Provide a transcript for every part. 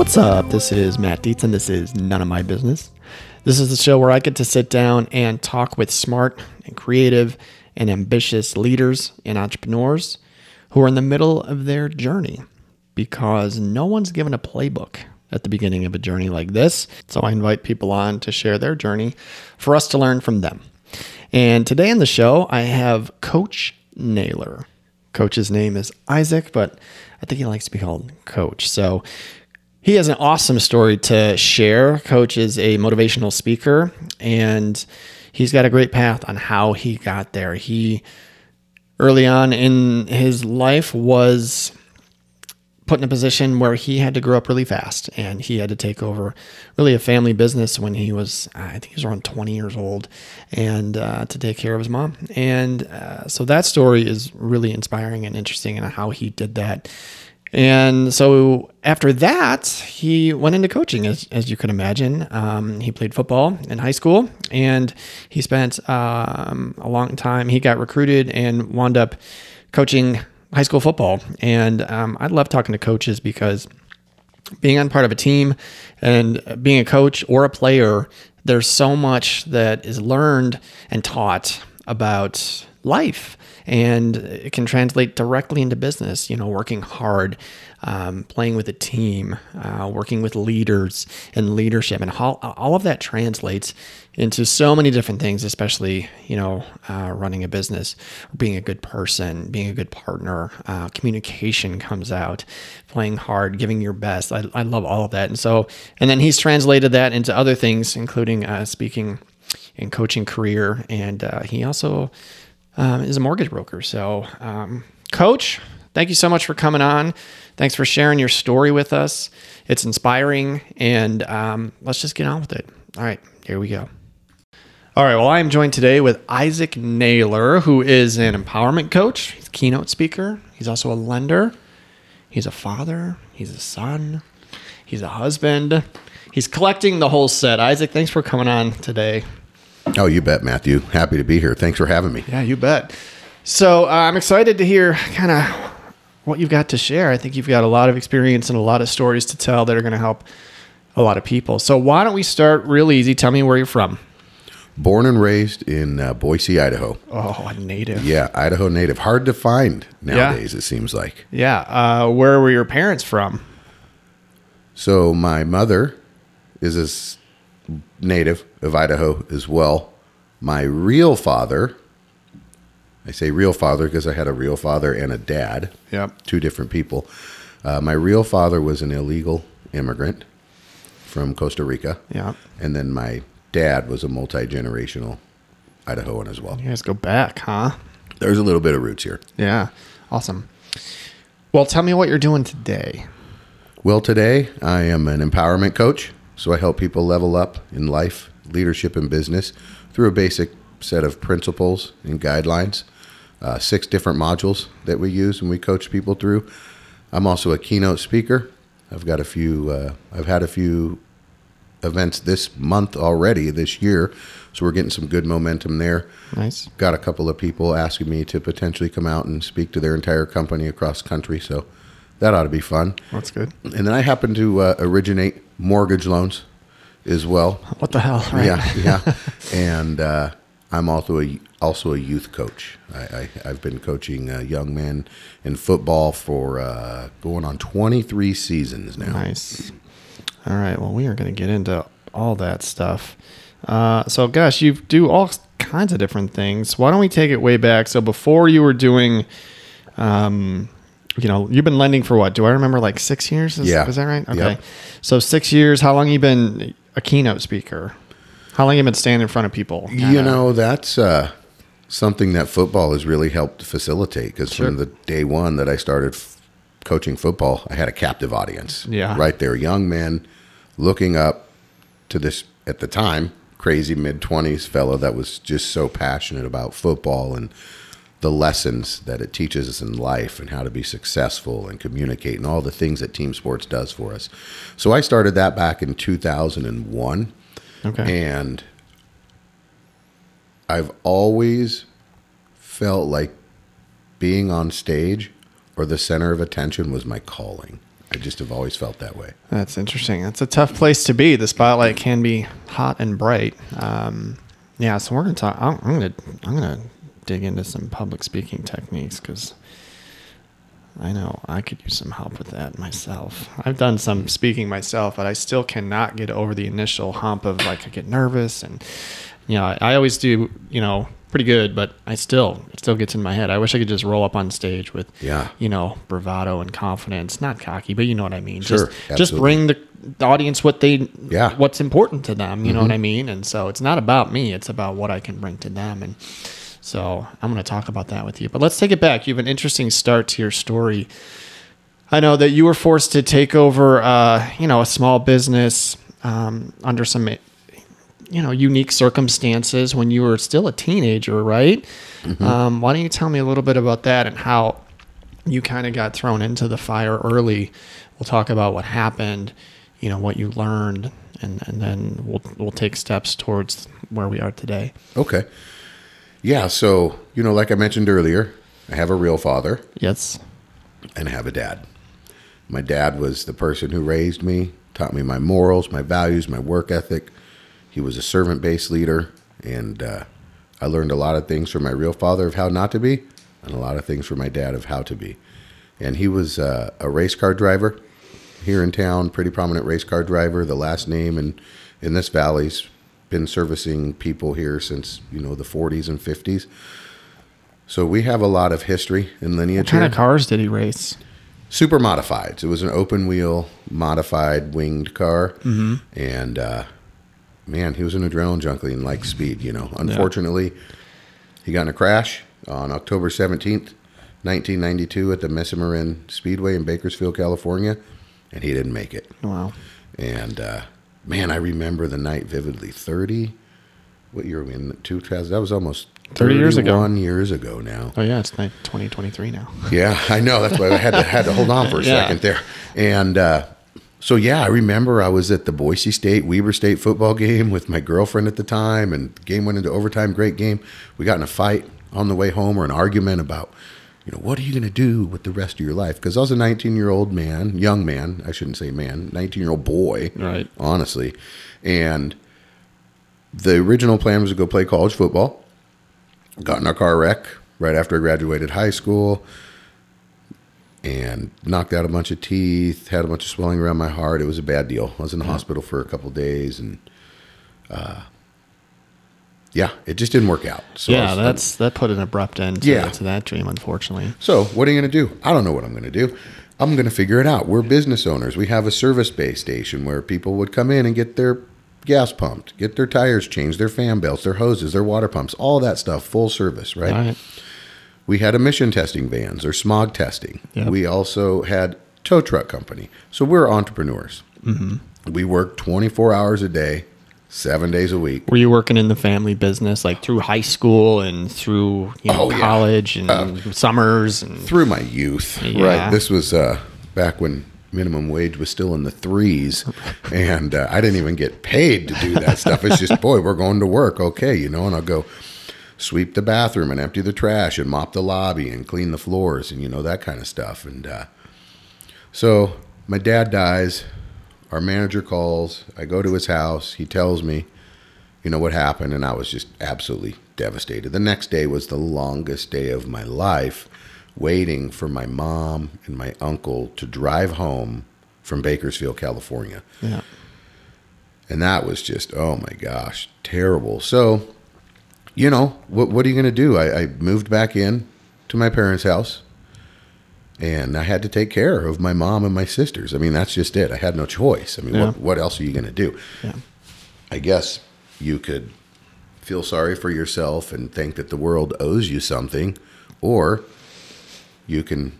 What's up? This is Matt Deaton. This is None of My Business. This is the show where I get to sit down and talk with smart and creative and ambitious leaders and entrepreneurs who are in the middle of their journey, because no one's given a playbook at the beginning of a journey like this. So I invite people on to share their journey for us to learn from them. And today in the show, I have Coach Naylor. Coach's name is Isaac, but I think he likes to be called Coach. So he has an awesome story to share. Coach is a motivational speaker, and he's got a great path on how he got there. He, early on in his life, was put in a position where he had to grow up really fast, and he had to take over really a family business when he was, I think he was around 20 years old, and to take care of his mom. And so that story is really inspiring and interesting in how he did that. And so after that, he went into coaching, as you can imagine. He played football in high school, and he spent a long time. He got recruited and wound up coaching high school football. And I love talking to coaches, because being on part of a team and being a coach or a player, there's so much that is learned and taught about life, and it can translate directly into business, working hard, playing with a team, working with leaders and leadership, and all of that translates into so many different things, especially, running a business, being a good person, being a good partner. Communication comes out, playing hard, giving your best. I love all of that. And then he's translated that into other things, including speaking and coaching career. And he also is a mortgage broker. So Coach, thank you so much for coming on. Thanks for sharing your story with us. It's inspiring, and let's just get on with it. All right, here we go. All right, well, I am joined today with Isaac Naylor, who is an empowerment coach. He's a keynote speaker. He's also a lender. He's a father. He's a son. He's a husband. He's collecting the whole set. Isaac, thanks for coming on today. Oh, you bet, Matthew. Happy to be here. Thanks for having me. Yeah, you bet. So I'm excited to hear kind of what you've got to share. I think you've got a lot of experience and a lot of stories to tell that are going to help a lot of people. So why don't we start real easy? Tell me where you're from. Born and raised in Boise, Idaho. Oh, a native. Yeah, Idaho native. Hard to find nowadays, It seems like. Yeah. Where were your parents from? So my mother is a native of Idaho as well. My real father, I say real father because I had a real father and a dad, two different people. My real father was an illegal immigrant from Costa Rica. Yeah. And then my dad was a multi-generational Idahoan as well. You guys go back, huh? There's a little bit of roots here. Yeah. Awesome. Well, tell me what you're doing today. Well, today I am an empowerment coach. So I help people level up in life, leadership, and business through a basic set of principles and guidelines, 6 different modules that we use and we coach people through. I'm also a keynote speaker. I've had a few events this month already, this year, so we're getting some good momentum there. Nice. Got a couple of people asking me to potentially come out and speak to their entire company across country, so that ought to be fun. That's good. And then I happen to originate mortgage loans as well. What the hell? Right? Yeah. And I'm also a youth coach. I've been coaching young men in football for going on 23 seasons now. Nice. All right. Well, we are going to get into all that stuff. So, gosh, you do all kinds of different things. Why don't we take it way back? So before you were doing... you've been lending for what? Do I remember, like 6 years? Is that right? Okay. Yep. So 6 years. How long have you been a keynote speaker? How long have you been standing in front of people? That's something that football has really helped facilitate, because from the day one that I started coaching football, I had a captive audience. Yeah. Right there. Young men looking up to this, at the time, crazy mid-20s fellow that was just so passionate about football and the lessons that it teaches us in life and how to be successful and communicate and all the things that team sports does for us. So I started that back in 2001. Okay. And I've always felt like being on stage or the center of attention was my calling. I just have always felt that way. That's interesting. That's a tough place to be. The spotlight can be hot and bright. Yeah, so we're going to talk. I'm going to dig into some public speaking techniques because I know I could use some help with that myself. I've done some speaking myself, but I still cannot get over the initial hump of like I get nervous and, you know, I always do, you know, pretty good, but it still gets in my head. I wish I could just roll up on stage with, you know, bravado and confidence, not cocky, but you know what I mean? Sure, just bring the audience what they, what's important to them. You know what I mean? And so it's not about me. It's about what I can bring to them. And so I'm going to talk about that with you, but let's take it back. You have an interesting start to your story. I know that you were forced to take over, you know, a small business, under some, you know, unique circumstances when you were still a teenager, right? Mm-hmm. Why don't you tell me a little bit about that and how you kind of got thrown into the fire early? We'll talk about what happened, you know, what you learned, and then we'll take steps towards where we are today. Okay. Yeah. So, you know, like I mentioned earlier, I have a real father. Yes. And I have a dad. My dad was the person who raised me, taught me my morals, my values, my work ethic. He was a servant-based leader, and I learned a lot of things from my real father of how not to be, and a lot of things from my dad of how to be. And he was a race car driver here in town, pretty prominent race car driver. The last name in this valley's been servicing people here since, you know, the 40s and 50s. So we have a lot of history and lineage. What kind of cars did he race? Super modifieds. It was an open-wheel, modified, winged car, and... man, he was an adrenaline junkie and liked speed, you know. Unfortunately, he got in a crash on October 17th, 1992 at the Mesmerin Speedway in Bakersfield, California, and he didn't make it. Wow. And, man, I remember the night vividly. 30, what year were we in? 2000, that was almost 30 years ago. 31 years ago now. Oh, yeah, it's like 2023 now. Yeah, I know. That's why I had to hold on for a second there. And, so, yeah, I remember I was at the Boise State, Weber State football game with my girlfriend at the time, and the game went into overtime, great game. We got in a fight on the way home or an argument about, you know, what are you going to do with the rest of your life? Because I was a 19-year-old man, young man, I shouldn't say man, 19-year-old boy, right, honestly. And the original plan was to go play college football. Got in a car wreck right after I graduated high school. And knocked out a bunch of teeth, had a bunch of swelling around my heart. It was a bad deal. I was in the hospital for a couple of days, and it just didn't work out. So that put an abrupt end to that dream, unfortunately. So what are you going to do? I don't know what I'm going to do. I'm going to figure it out. We're business owners. We have a service-based station where people would come in and get their gas pumped, get their tires changed, their fan belts, their hoses, their water pumps, all that stuff, full service, right? All right. We had emission testing vans or smog testing. Yep. We also had tow truck company. So we're entrepreneurs. Mm-hmm. We worked 24 hours a day, 7 days a week. Were you working in the family business, like through high school and through college and summers? And through my youth, right? This was back when minimum wage was still in the threes, and I didn't even get paid to do that stuff. It's just, boy, we're going to work. Okay, you know, and I'll go sweep the bathroom and empty the trash and mop the lobby and clean the floors and, you know, that kind of stuff. And so my dad dies. Our manager calls. I go to his house. He tells me, you know, what happened. And I was just absolutely devastated. The next day was the longest day of my life, waiting for my mom and my uncle to drive home from Bakersfield, California. Yeah. And that was just, oh my gosh, terrible. So, you know, what are you going to do? I moved back in to my parents' house, and I had to take care of my mom and my sisters. I mean, that's just it. I had no choice. I mean, what else are you going to do? Yeah. I guess you could feel sorry for yourself and think that the world owes you something, or you can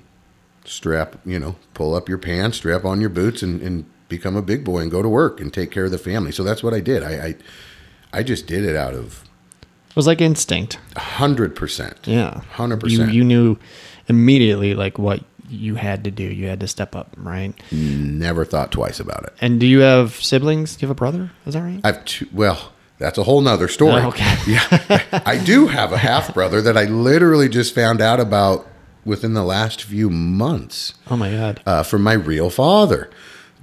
pull up your pants, strap on your boots, and become a big boy and go to work and take care of the family. So that's what I did. I just did it out of... It was like instinct. 100%. Yeah. 100%. You knew immediately like what you had to do. You had to step up, right? Never thought twice about it. And do you have siblings? Do you have a brother? Is that right? I have two. Well, that's a whole nother story. Oh, okay. Yeah. I do have a half brother that I literally just found out about within the last few months. Oh, my God. From my real father.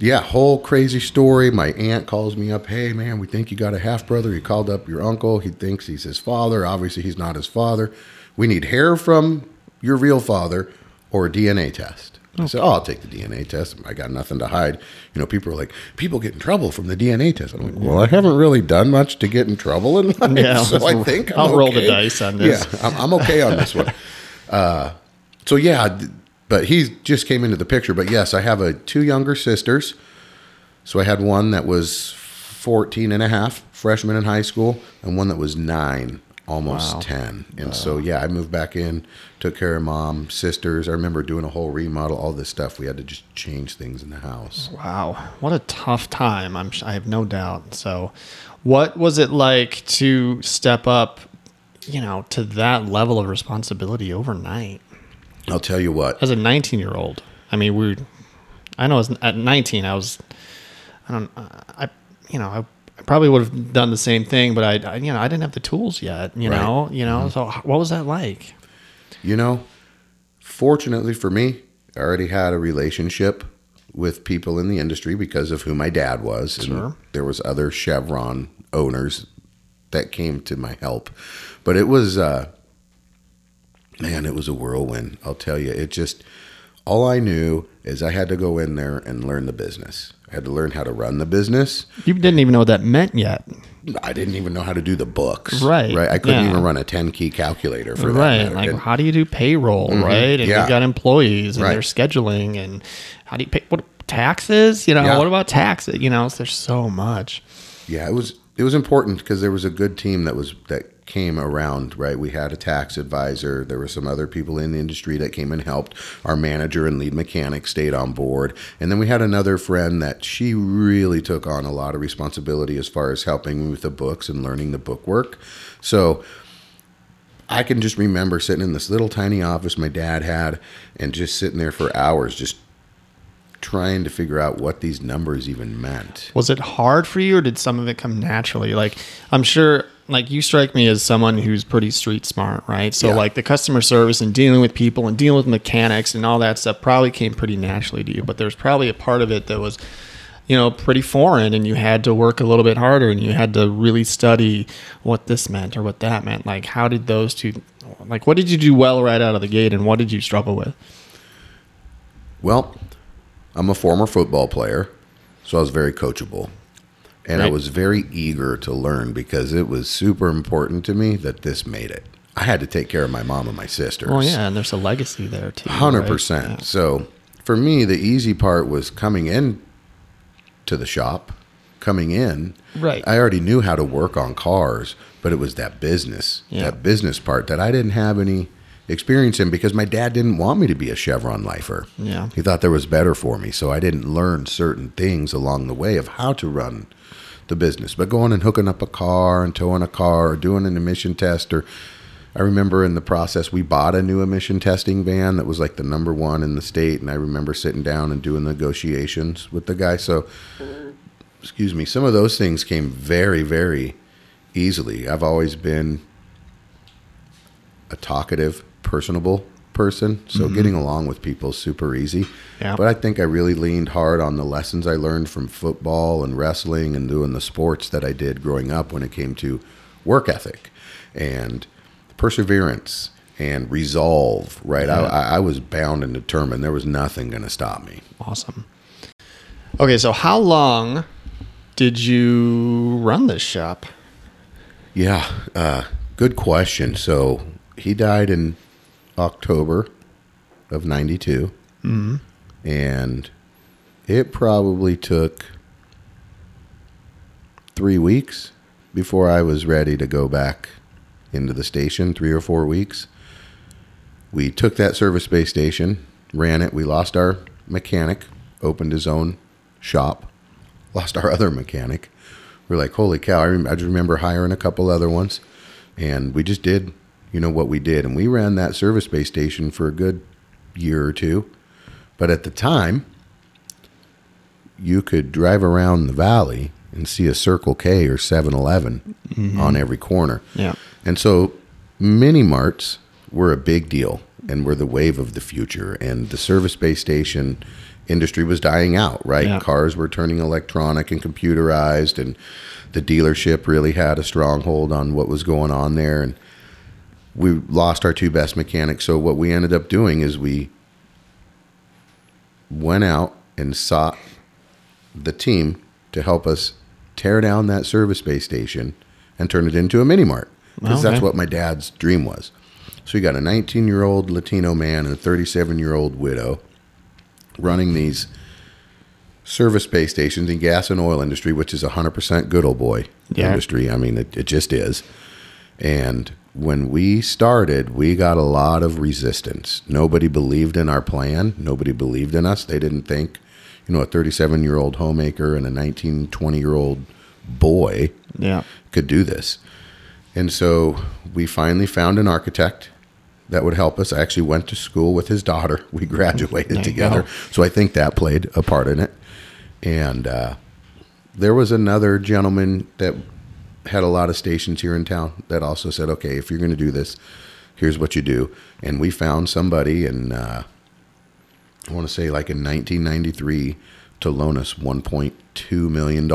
Yeah, whole crazy story. My aunt calls me up. Hey, man, we think you got a half-brother. He called up your uncle. He thinks he's his father. Obviously, he's not his father. We need hair from your real father or a DNA test. Okay. I said, oh, I'll take the DNA test. I got nothing to hide. You know, people are like, people get in trouble from the DNA test. I'm like, well, I haven't really done much to get in trouble in life, yeah, so I think I'll roll the dice on this. Yeah, I'm okay on this one. So, yeah, but he just came into the picture. But, yes, I have two younger sisters. So I had one that was 14 and a half, freshman in high school, and one that was 9. Almost wow. 10. And wow. So, yeah, I moved back in, took care of mom, sisters. I remember doing a whole remodel, all this stuff. We had to just change things in the house. Wow. What a tough time. I have no doubt. So what was it like to step up, you know, to that level of responsibility overnight? I'll tell you what. As a 19-year-old, I mean, I know at 19, I probably would have done the same thing, but I didn't have the tools yet, you know, mm-hmm. So what was that like? You know, fortunately for me, I already had a relationship with people in the industry because of who my dad was. Sure. And there was other Chevron owners that came to my help, but it was, man, it was a whirlwind. I'll tell you, it just, all I knew is I had to go in there and learn the business. I had to learn how to run the business. You didn't even know what that meant yet. I didn't even know how to do the books. Right. I couldn't even run a 10-key calculator for that. Right. Like, how do you do payroll, mm-hmm. right? And you've got employees and they're scheduling. And how do you pay? What taxes? You know, what about taxes? You know, so there's so much. Yeah, it was important because there was a good team that came around, right? We had a tax advisor. There were some other people in the industry that came and helped. Our manager and lead mechanic stayed on board. And then we had another friend that she really took on a lot of responsibility as far as helping me with the books and learning the bookwork. So I can just remember sitting in this little tiny office my dad had and just sitting there for hours, just trying to figure out what these numbers even meant. Was it hard for you or did some of it come naturally? Like, I'm sure... Like, you strike me as someone who's pretty street smart, right? So, like, the customer service and dealing with people and dealing with mechanics and all that stuff probably came pretty naturally to you. But there's probably a part of it that was, you know, pretty foreign, and you had to work a little bit harder, and you had to really study what this meant or what that meant. Like, how did those two – like, what did you do well right out of the gate, and what did you struggle with? Well, I'm a former football player, so I was very coachable. And I was very eager to learn because it was super important to me that this made it. I had to take care of my mom and my sisters. Oh, yeah, and there's a legacy there, too. 100%. Right? Yeah. So for me, the easy part was coming in to the shop, coming in. Right. I already knew how to work on cars, but it was that business, that business part that I didn't have any experience in because my dad didn't want me to be a Chevron lifer. Yeah. He thought there was better for me, so I didn't learn certain things along the way of how to run the business, but going and hooking up a car and towing a car or doing an emission test. Or I remember in the process, we bought a new emission testing van that was like the number one in the state. And I remember sitting down and doing negotiations with the guy. So, excuse me, some of those things came very, very easily. I've always been a talkative, personable person. So getting along with people is super easy. Yeah. But I think I really leaned hard on the lessons I learned from football and wrestling and doing the sports that I did growing up when it came to work ethic and perseverance and resolve, right? Yeah. I was bound and determined. There was nothing going to stop me. Awesome. Okay, so how long did you run this shop? Yeah, good question. So he died in October of 92. Mm-hmm. And it probably took 3 weeks before I was ready to go back into the station, 3 or 4 weeks. We took that service-based station, ran it. We lost our mechanic, opened his own shop, lost our other mechanic. We're like, holy cow, I just remember hiring a couple other ones. And we just did, you know, what we did. And we ran that service-based station for a good year or two. But at the time, you could drive around the valley and see a Circle K or 7-Eleven on every corner. Yeah. And so mini marts were a big deal. and we're the wave of the future. And the service-based station industry was dying out, right? Yeah. Cars were turning electronic and computerized, and the dealership really had a stronghold on what was going on there. And we lost our two best mechanics. So what we ended up doing is we went out and sought the team to help us tear down that service-based station and turn it into a mini-mart, because that's what my dad's dream was. So you got a 19-year-old Latino man and a 37-year-old widow running these service-based stations in gas and oil industry, which is 100% good old boy industry. I mean, it just is. And when we started, we got a lot of resistance. Nobody believed in our plan. Nobody believed in us. They didn't think, you know, a 37-year-old homemaker and a 19, 20-year-old boy could do this. And so we finally found an architect that would help us. I actually went to school with his daughter. We graduated together. So I think that played a part in it. And there was another gentleman that had a lot of stations here in town that also said, okay, if you're going to do this, here's what you do. And we found somebody, and I want to say like in 1993, to loan us $1.2 million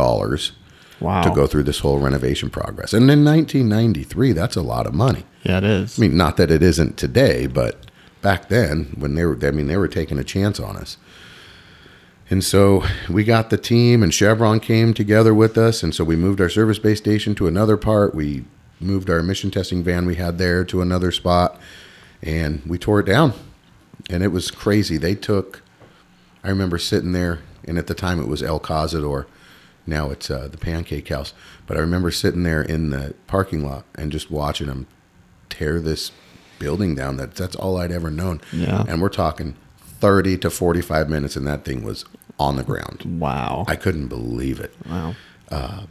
to go through this whole renovation progress. And in 1993, that's a lot of money. Yeah, it is. I mean, not that it isn't today, but back then when they were, I mean, they were taking a chance on us. And so we got the team, and Chevron came together with us. And so we moved our service-based station to another part. We moved our emission testing van we had there to another spot, and we tore it down. And it was crazy. They took, I remember sitting there, and at the time it was El Cazador. Now it's the Pancake House. But I remember sitting there in the parking lot and just watching them tear this building down. That's all I'd ever known. Yeah. And we're talking 30 to 45 minutes, and that thing was on the ground. Wow. I couldn't believe it. Wow.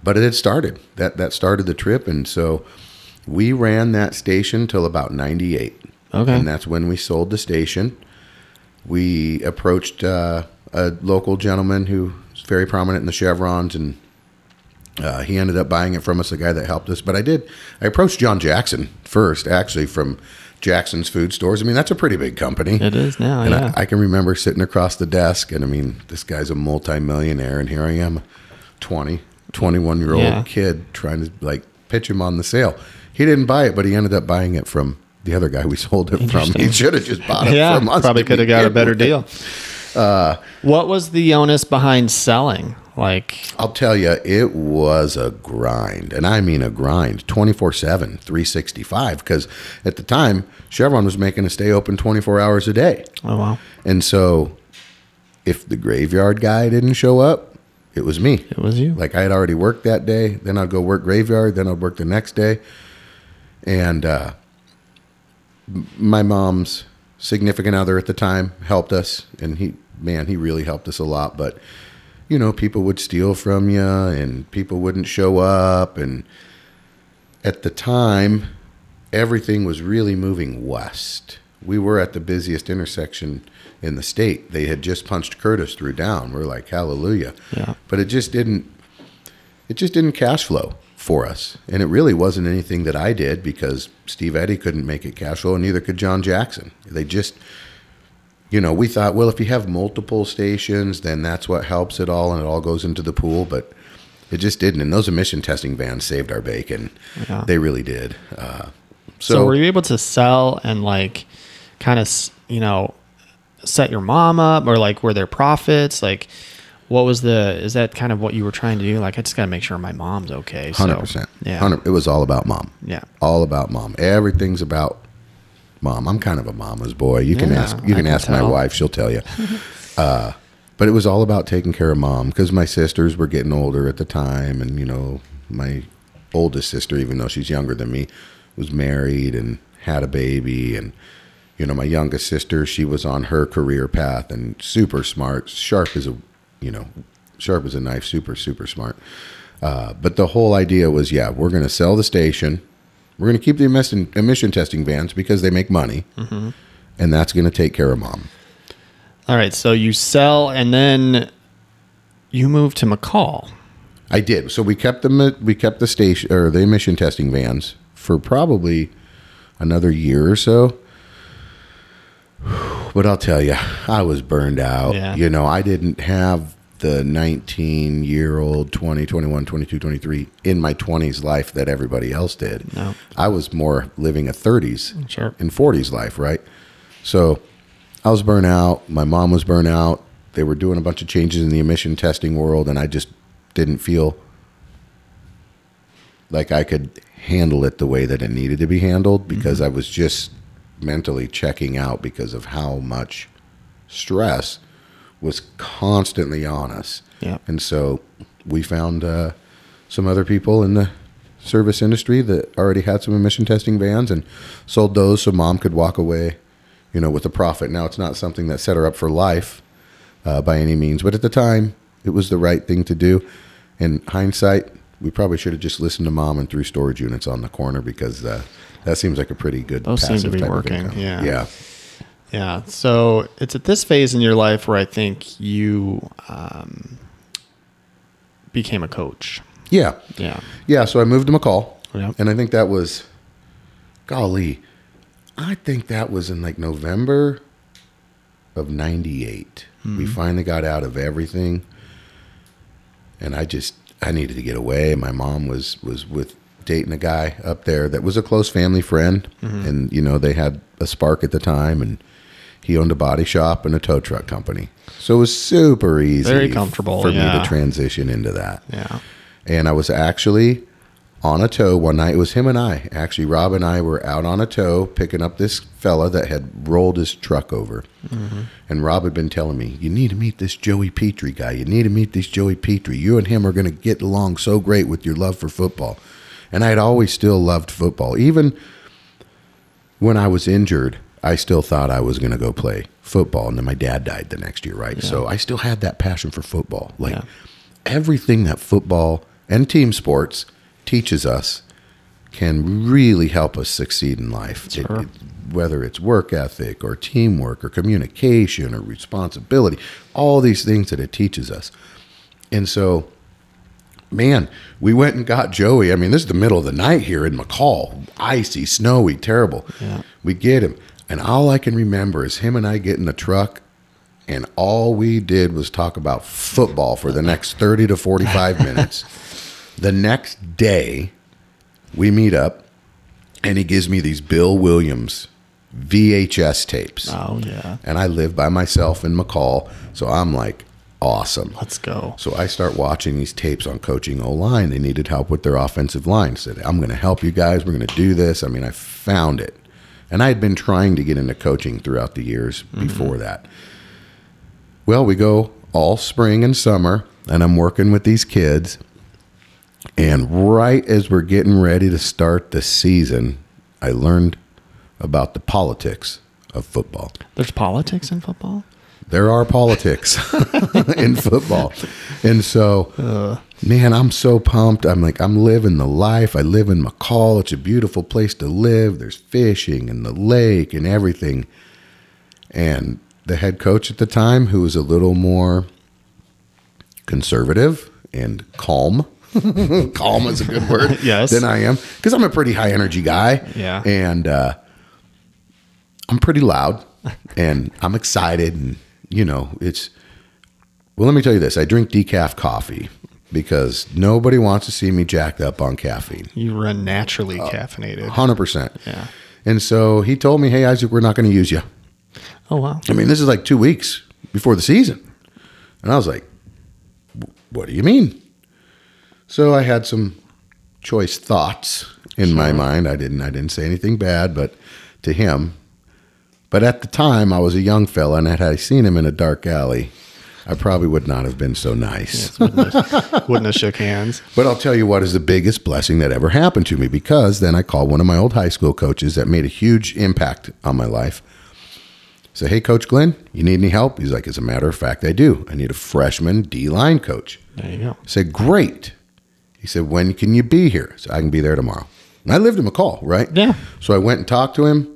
But it had started. That started the trip. And so we ran that station till about 98. Okay. And that's when we sold the station. We approached a local gentleman who was very prominent in the Chevrons, and he ended up buying it from us, the guy that helped us. But I approached John Jackson first, actually, from Jackson's Food Stores. I mean, that's a pretty big company. It is now, and I can remember sitting across the desk, and I mean, this guy's a multimillionaire, and here I am, 21-year-old kid trying to, like, pitch him on the sale. He didn't buy it, but he ended up buying it from the other guy we sold it from. He should have just bought it from us. Probably could have got a better deal. What was the onus behind selling? Like, I'll tell you, it was a grind, and I mean a grind, 24/7, 365. Because at the time, Chevron was making us stay open 24 hours a day. Oh wow! And so, if the graveyard guy didn't show up, it was me. It was you. Like, I had already worked that day, then I'd go work graveyard, then I'd work the next day, and my mom's significant other at the time helped us, and he really helped us a lot. But, you know, people would steal from you, and people wouldn't show up. And at the time, everything was really moving west. We were at the busiest intersection in the state. They had just punched Curtis through down. We're like, hallelujah. Yeah. But it just didn't cash flow for us. And it really wasn't anything that I did, because Steve Eddy couldn't make it cash flow, and neither could John Jackson. They just, you know, we thought, well, if you have multiple stations, then that's what helps it all, and it all goes into the pool. But it just didn't. And those emission testing vans saved our bacon. Yeah. They really did. So were you able to sell and, like, kind of, you know, set your mom up, or, like, were there profits? Like, what was is that kind of what you were trying to do? Like, I just got to make sure my mom's okay. 100%. Yeah. 100%. It was all about mom. Yeah. All about mom. Everything's about mom. I'm kind of a mama's boy. You can ask my wife. She'll tell you. But it was all about taking care of mom, because my sisters were getting older at the time. And, you know, my oldest sister, even though she's younger than me, was married and had a baby. And, you know, my youngest sister, she was on her career path, and super smart, sharp as a knife, super, super smart. But the whole idea was, we're going to sell the station. We're going to keep the emission testing vans because they make money. Mm-hmm. And that's going to take care of mom. All right. So you sell, and then you move to McCall. I did. So we kept the station, or the emission testing vans, for probably another year or so. but I'll tell you, I was burned out. Yeah. You know, I didn't have the 19-year-old, 20, 21, 22, 23 in my 20s life that everybody else did. No. I was more living a 30s sure. and 40s life, right? So I was burnt out. My mom was burnt out. They were doing a bunch of changes in the emission testing world, and I just didn't feel like I could handle it the way that it needed to be handled because mm-hmm. I was just mentally checking out because of how much stress was constantly on us. Yeah. And so we found some other people in the service industry that already had some emission testing vans and sold those so mom could walk away, you know, with a profit. Now, it's not something that set her up for life by any means, but at the time, it was the right thing to do. In hindsight, we probably should have just listened to mom and threw storage units on the corner because that seems like a pretty good those passive seem to be working. Yeah. Yeah. Yeah. So it's at this phase in your life where I think you became a coach. Yeah. Yeah. Yeah. So I moved to McCall. Yeah. And I think that was, I think that was in like November of 98. Mm-hmm. We finally got out of everything. And I needed to get away. My mom was with dating a guy up there that was a close family friend. Mm-hmm. And, you know, they had a spark at the time and he owned a body shop and a tow truck company. So it was super easy. Very comfortable. For yeah. me to transition into that. Yeah. And I was actually on a tow one night. It was him and I. Actually, Rob and I were out on a tow picking up this fella that had rolled his truck over. Mm-hmm. And Rob had been telling me, you need to meet this Joey Petrie guy. You need to meet this Joey Petrie. You and him are going to get along so great with your love for football. And I had always still loved football. Even when I was injured, I still thought I was going to go play football. And then my dad died the next year, right? Yeah. So I still had that passion for football. Like yeah. everything that football and team sports teaches us can really help us succeed in life. Sure. Whether it's work ethic or teamwork or communication or responsibility, all these things that it teaches us. And so, man, we went and got Joey. I mean, this is the middle of the night here in McCall. Icy, snowy, terrible. Yeah. We get him. And all I can remember is him and I get in the truck, and all we did was talk about football for the next 30 to 45 minutes. The next day, we meet up, and he gives me these Bill Williams VHS tapes. Oh, yeah. And I live by myself in McCall, so I'm like, awesome. Let's go. So I start watching these tapes on coaching O-line. They needed help with their offensive line. Said, I'm going to help you guys. We're going to do this. I mean, I found it. And I had been trying to get into coaching throughout the years mm-hmm. before that. Well, we go all spring and summer, and I'm working with these kids. And right as we're getting ready to start the season, I learned about the politics of football. There's politics in football? There are politics in football. And so, man, I'm so pumped. I'm like, I'm living the life. I live in McCall. It's a beautiful place to live. There's fishing and the lake and everything. And the head coach at the time, who was a little more conservative and calm, calm is a good word, yes. than I am, because I'm a pretty high energy guy. Yeah. And I'm pretty loud and I'm excited and, you know, it's, well, let me tell you this. I drink decaf coffee because nobody wants to see me jacked up on caffeine. You run naturally caffeinated. 100%. Yeah. And so he told me, hey, Isaac, we're not going to use you. Oh, wow. I mean, this is like 2 weeks before the season. And I was like, what do you mean? So I had some choice thoughts in sure. my mind. I didn't say anything bad, but to him. But at the time, I was a young fella, and had I seen him in a dark alley, I probably would not have been so nice. Yes, wouldn't have shook hands. But I'll tell you what is the biggest blessing that ever happened to me, because then I called one of my old high school coaches that made a huge impact on my life. I said, hey, Coach Glenn, you need any help? He's like, as a matter of fact, I do. I need a freshman D-line coach. There you go. I said, great. He said, when can you be here? I said, I can be there tomorrow. And I lived in McCall, right? Yeah. So I went and talked to him.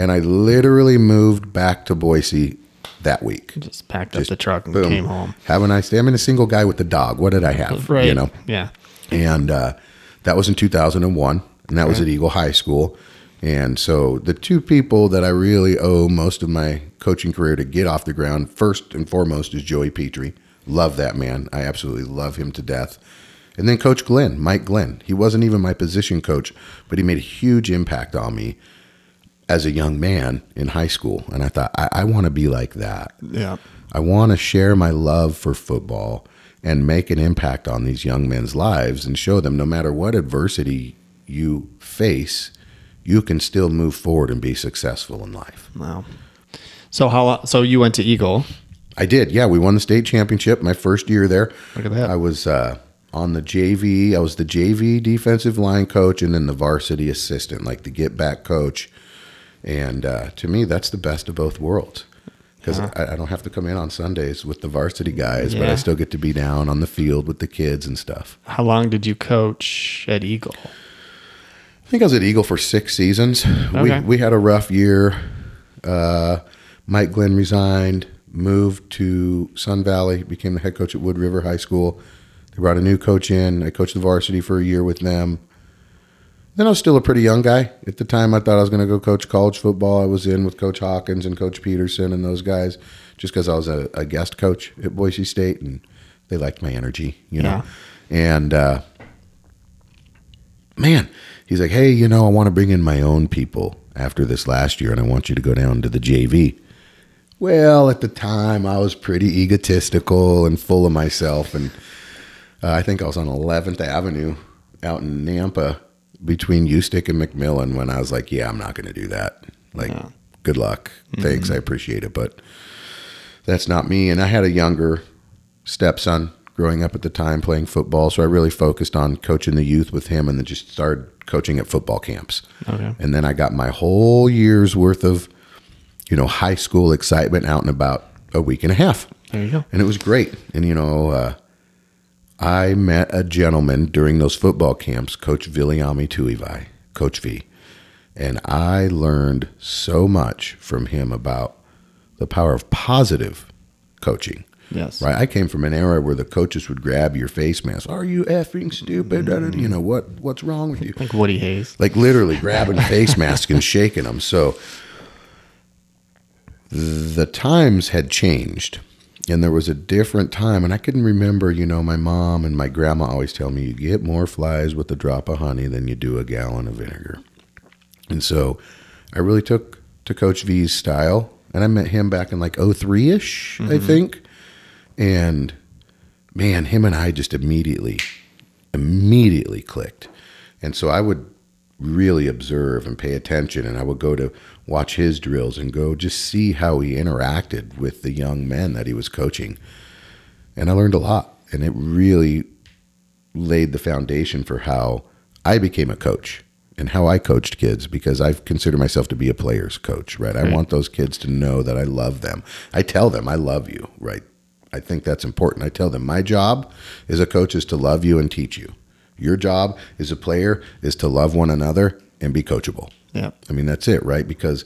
And I literally moved back to Boise that week. Just packed up the truck and boom. Came home. Have a nice day. I'm in a single guy with a dog. What did I have? Right. You know? Yeah. And that was in 2001. And that was at Eagle High School. And so the two people that I really owe most of my coaching career to get off the ground, first and foremost, is Joey Petrie. Love that man. I absolutely love him to death. And then Coach Glenn, Mike Glenn. He wasn't even my position coach, but he made a huge impact on me as a young man in high school. And I thought, I want to be like that. Yeah, I want to share my love for football and make an impact on these young men's lives and show them no matter what adversity you face, you can still move forward and be successful in life. Wow. So you went to Eagle. I did. Yeah. We won the state championship my first year there. Look at that. I was on the JV. I was the JV defensive line coach and then the varsity assistant, like the get back coach. And to me, that's the best of both worlds. Because I don't have to come in on Sundays with the varsity guys, but I still get to be down on the field with the kids and stuff. How long did you coach at Eagle? I think I was at Eagle for 6 seasons. Okay. We had a rough year. Mike Glenn resigned, moved to Sun Valley, became the head coach at Wood River High School. They brought a new coach in. I coached the varsity for a year with them. Then I was still a pretty young guy. At the time, I thought I was going to go coach college football. I was in with Coach Hawkins and Coach Peterson and those guys just because I was a guest coach at Boise State, and they liked my energy, you know. And, man, he's like, hey, I want to bring in my own people after this last year, and I want you to go down to the JV. Well, at the time, I was pretty egotistical and full of myself, and I think I was on 11th Avenue out in Nampa between Eustick and McMillan when I was like, yeah, I'm not going to do that. Good luck. Mm-hmm. Thanks, I appreciate it, but that's not me. And I had a younger stepson growing up at the time playing football, so I really focused on coaching the youth with him and then just started coaching at football camps. Okay. And then I got my whole year's worth of, high school excitement out in about a week and a half. There you go. And it was great. And, I met a gentleman during those football camps, Coach Viliami Tuivai, Coach V. And I learned so much from him about the power of positive coaching. Yes. Right. I came from an era where the coaches would grab your face mask. Are you effing stupid? Mm-hmm. What's wrong with you? Like Woody Hayes. Like literally grabbing face mask and shaking them. So the times had changed and there was a different time. And I can remember, my mom and my grandma always tell me you get more flies with a drop of honey than you do a gallon of vinegar. And so I really took to Coach V's style, and I met him back in like 03-ish, mm-hmm. I think. And man, him and I just immediately clicked. And so I would really observe and pay attention, and I would go to watch his drills and go just see how he interacted with the young men that he was coaching. And I learned a lot, and it really laid the foundation for how I became a coach and how I coached kids, because I consider myself to be a player's coach, right? I want those kids to know that I love them. I tell them I love you, right? I think that's important. I tell them my job as a coach is to love you and teach you. Your job as a player is to love one another and be coachable. Yeah. I mean, that's it, right? Because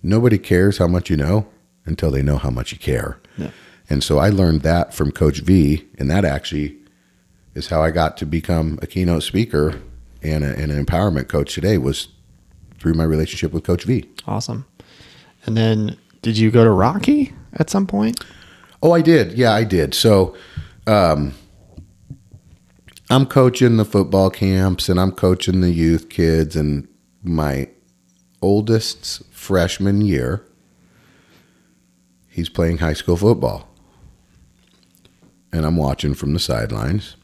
nobody cares how much you know until they know how much you care. Yeah. And so I learned that from Coach V, and that actually is how I got to become a keynote speaker and an empowerment coach today, was through my relationship with Coach V. Awesome. And then did you go to Rocky at some point? Oh, I did. Yeah, I did. So I'm coaching the football camps, and I'm coaching the youth kids. And my oldest's freshman year, he's playing high school football. And I'm watching from the sidelines.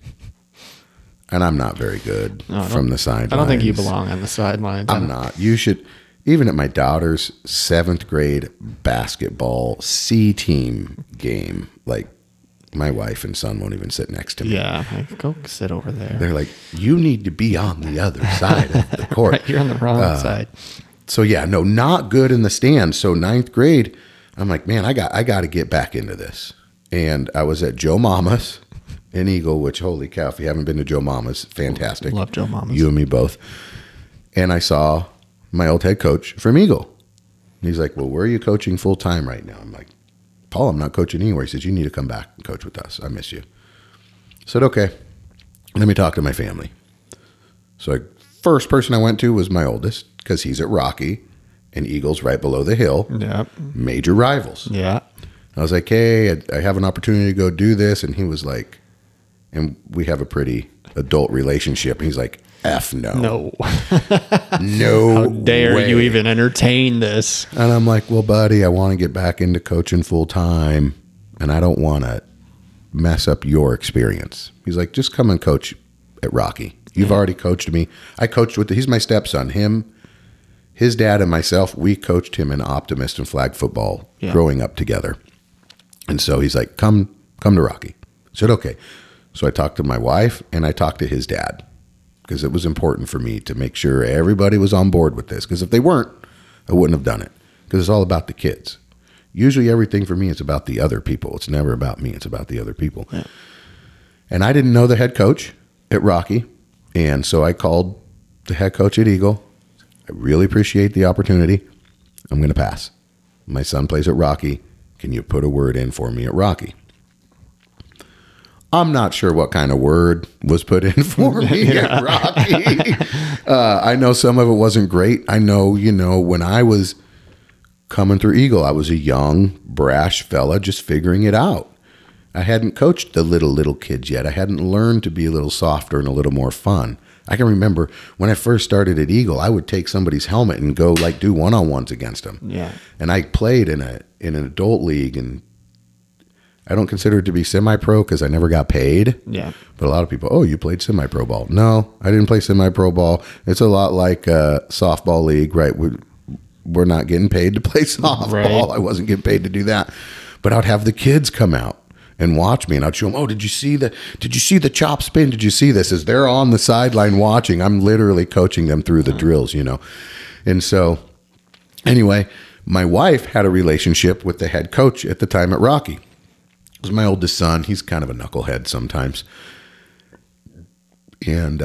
And I'm not very good from the sidelines. I don't think you belong on the sidelines. I'm not. You should. Even at my daughter's 7th grade basketball C team game, like my wife and son won't even sit next to me. Yeah, like, go sit over there. They're like, you need to be on the other side of the court. Right, you're on the wrong side. So yeah, no, not good in the stands. So 9th grade, I'm like, man, I got to get back into this. And I was at Joe Mama's in Eagle, which, holy cow, if you haven't been to Joe Mama's, fantastic. Love Joe Mama's. You and me both. And I saw my old head coach from Eagle. And he's like, well, where are you coaching full time right now? I'm like, Paul, I'm not coaching anywhere. He says, you need to come back and coach with us. I miss you. I said, okay, let me talk to my family. So I first person I went to was my oldest because he's at Rocky and Eagle's right below the hill. Yeah. Major rivals. Yeah. I was like, hey, I have an opportunity to go do this. And he was like, and we have a pretty adult relationship. And he's like, F no. No. No. How dare way. You even entertain this? And I'm like, well, buddy, I want to get back into coaching full time and I don't want to mess up your experience. He's like, just come and coach at Rocky. You've already coached me. I coached with, he's my stepson. Him, his dad, and myself, we coached him in optimist and flag football growing up together. And so he's like, come to Rocky. I said, okay. So I talked to my wife and I talked to his dad because it was important for me to make sure everybody was on board with this. Because if they weren't, I wouldn't have done it because it's all about the kids. Usually everything for me is about the other people. It's never about me. It's about the other people. Yeah. And I didn't know the head coach at Rocky. And so I called the head coach at Eagle. I really appreciate the opportunity. I'm going to pass. My son plays at Rocky. Can you put a word in for me at Rocky? I'm not sure what kind of word was put in for me at Rocky. I know some of it wasn't great. I know, you know, when I was coming through Eagle, I was a young, brash fella just figuring it out. I hadn't coached the little kids yet. I hadn't learned to be a little softer and a little more fun. I can remember when I first started at Eagle, I would take somebody's helmet and go like do one-on-ones against them. Yeah. And I played in an adult league, and I don't consider it to be semi-pro because I never got paid. Yeah. But a lot of people, oh, you played semi-pro ball. No, I didn't play semi-pro ball. It's a lot like a softball league, right? We're not getting paid to play softball. Right. I wasn't getting paid to do that. But I'd have the kids come out and watch me, and I'd show them, oh, did you see the chop spin? Did you see this? As they're on the sideline watching, I'm literally coaching them through the drills, you know? And so anyway, my wife had a relationship with the head coach at the time at Rocky. It was my oldest son. He's kind of a knucklehead sometimes. And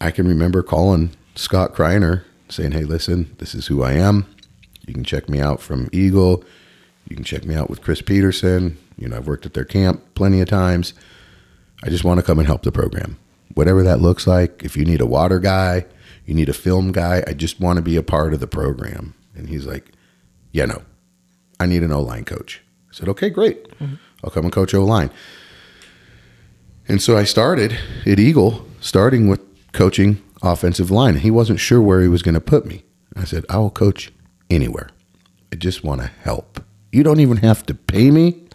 I can remember calling Scott Kreiner saying, hey, listen, this is who I am. You can check me out from Eagle. You can check me out with Chris Peterson. You know, I've worked at their camp plenty of times. I just want to come and help the program. Whatever that looks like, if you need a water guy, you need a film guy, I just want to be a part of the program. And he's like, yeah, no, I need an O-line coach. I said, okay, great. Mm-hmm. I'll come and coach O-line. And so I started at Eagle, starting with coaching offensive line. He wasn't sure where he was going to put me. I said, I will coach anywhere. I just want to help. You don't even have to pay me.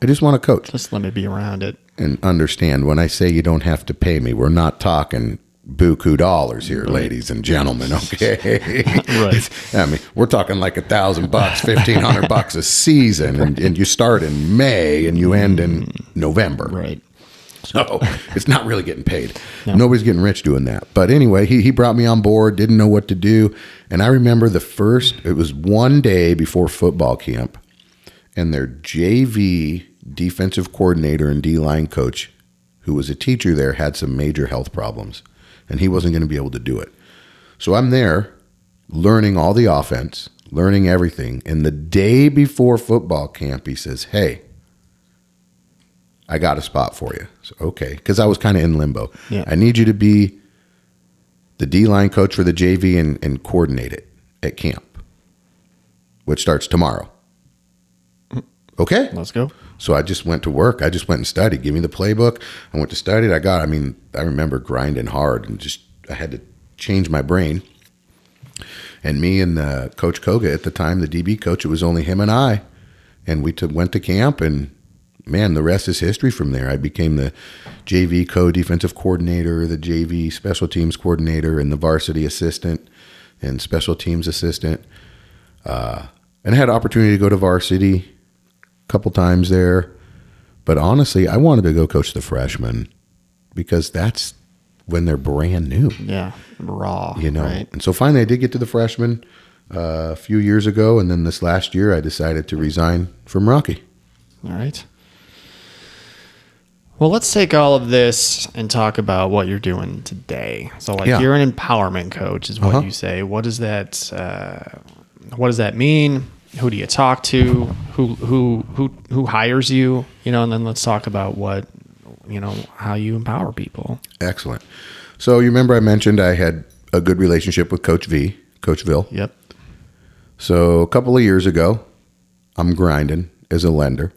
I just want to coach. Just let me be around it. And understand, when I say you don't have to pay me, we're not talking buku dollars here, ladies and gentlemen, okay? Right. I mean, we're talking like $1,000, $1,500 a season, and you start in May and you end in November. Right. So it's not really getting paid. No. Nobody's getting rich doing that. But anyway, he brought me on board, didn't know what to do. And I remember it was one day before football camp. And their JV defensive coordinator and D-line coach, who was a teacher there, had some major health problems, and he wasn't going to be able to do it. So I'm there learning all the offense, learning everything. And the day before football camp, he says, hey, I got a spot for you. So, okay, because I was kind of in limbo. Yeah. I need you to be the D-line coach for the JV and coordinate it at camp, which starts tomorrow. Okay. Let's go. So I just went to work. I just went and studied. Give me the playbook. I went to study it. I remember grinding hard and I had to change my brain. And me and Coach Koga at the time, the DB coach, it was only him and I. And we went to camp, and man, the rest is history from there. I became the JV co-defensive coordinator, the JV special teams coordinator, and the varsity assistant and special teams assistant. And I had an opportunity to go to varsity couple times there, but honestly, I wanted to go coach the freshmen because that's when they're brand new. Yeah, raw, you know. Right? And so finally, I did get to the freshmen a few years ago, and then this last year, I decided to resign from Rocky. All right. Well, let's take all of this and talk about what you're doing today. So, you're an empowerment coach, is what you say. What does that? What does that mean? Who do you talk to? Who hires you? You know, and then let's talk about what you know, how you empower people. Excellent. So you remember I mentioned I had a good relationship with Coach V, Coach Vil. Yep. So a couple of years ago, I'm grinding as a lender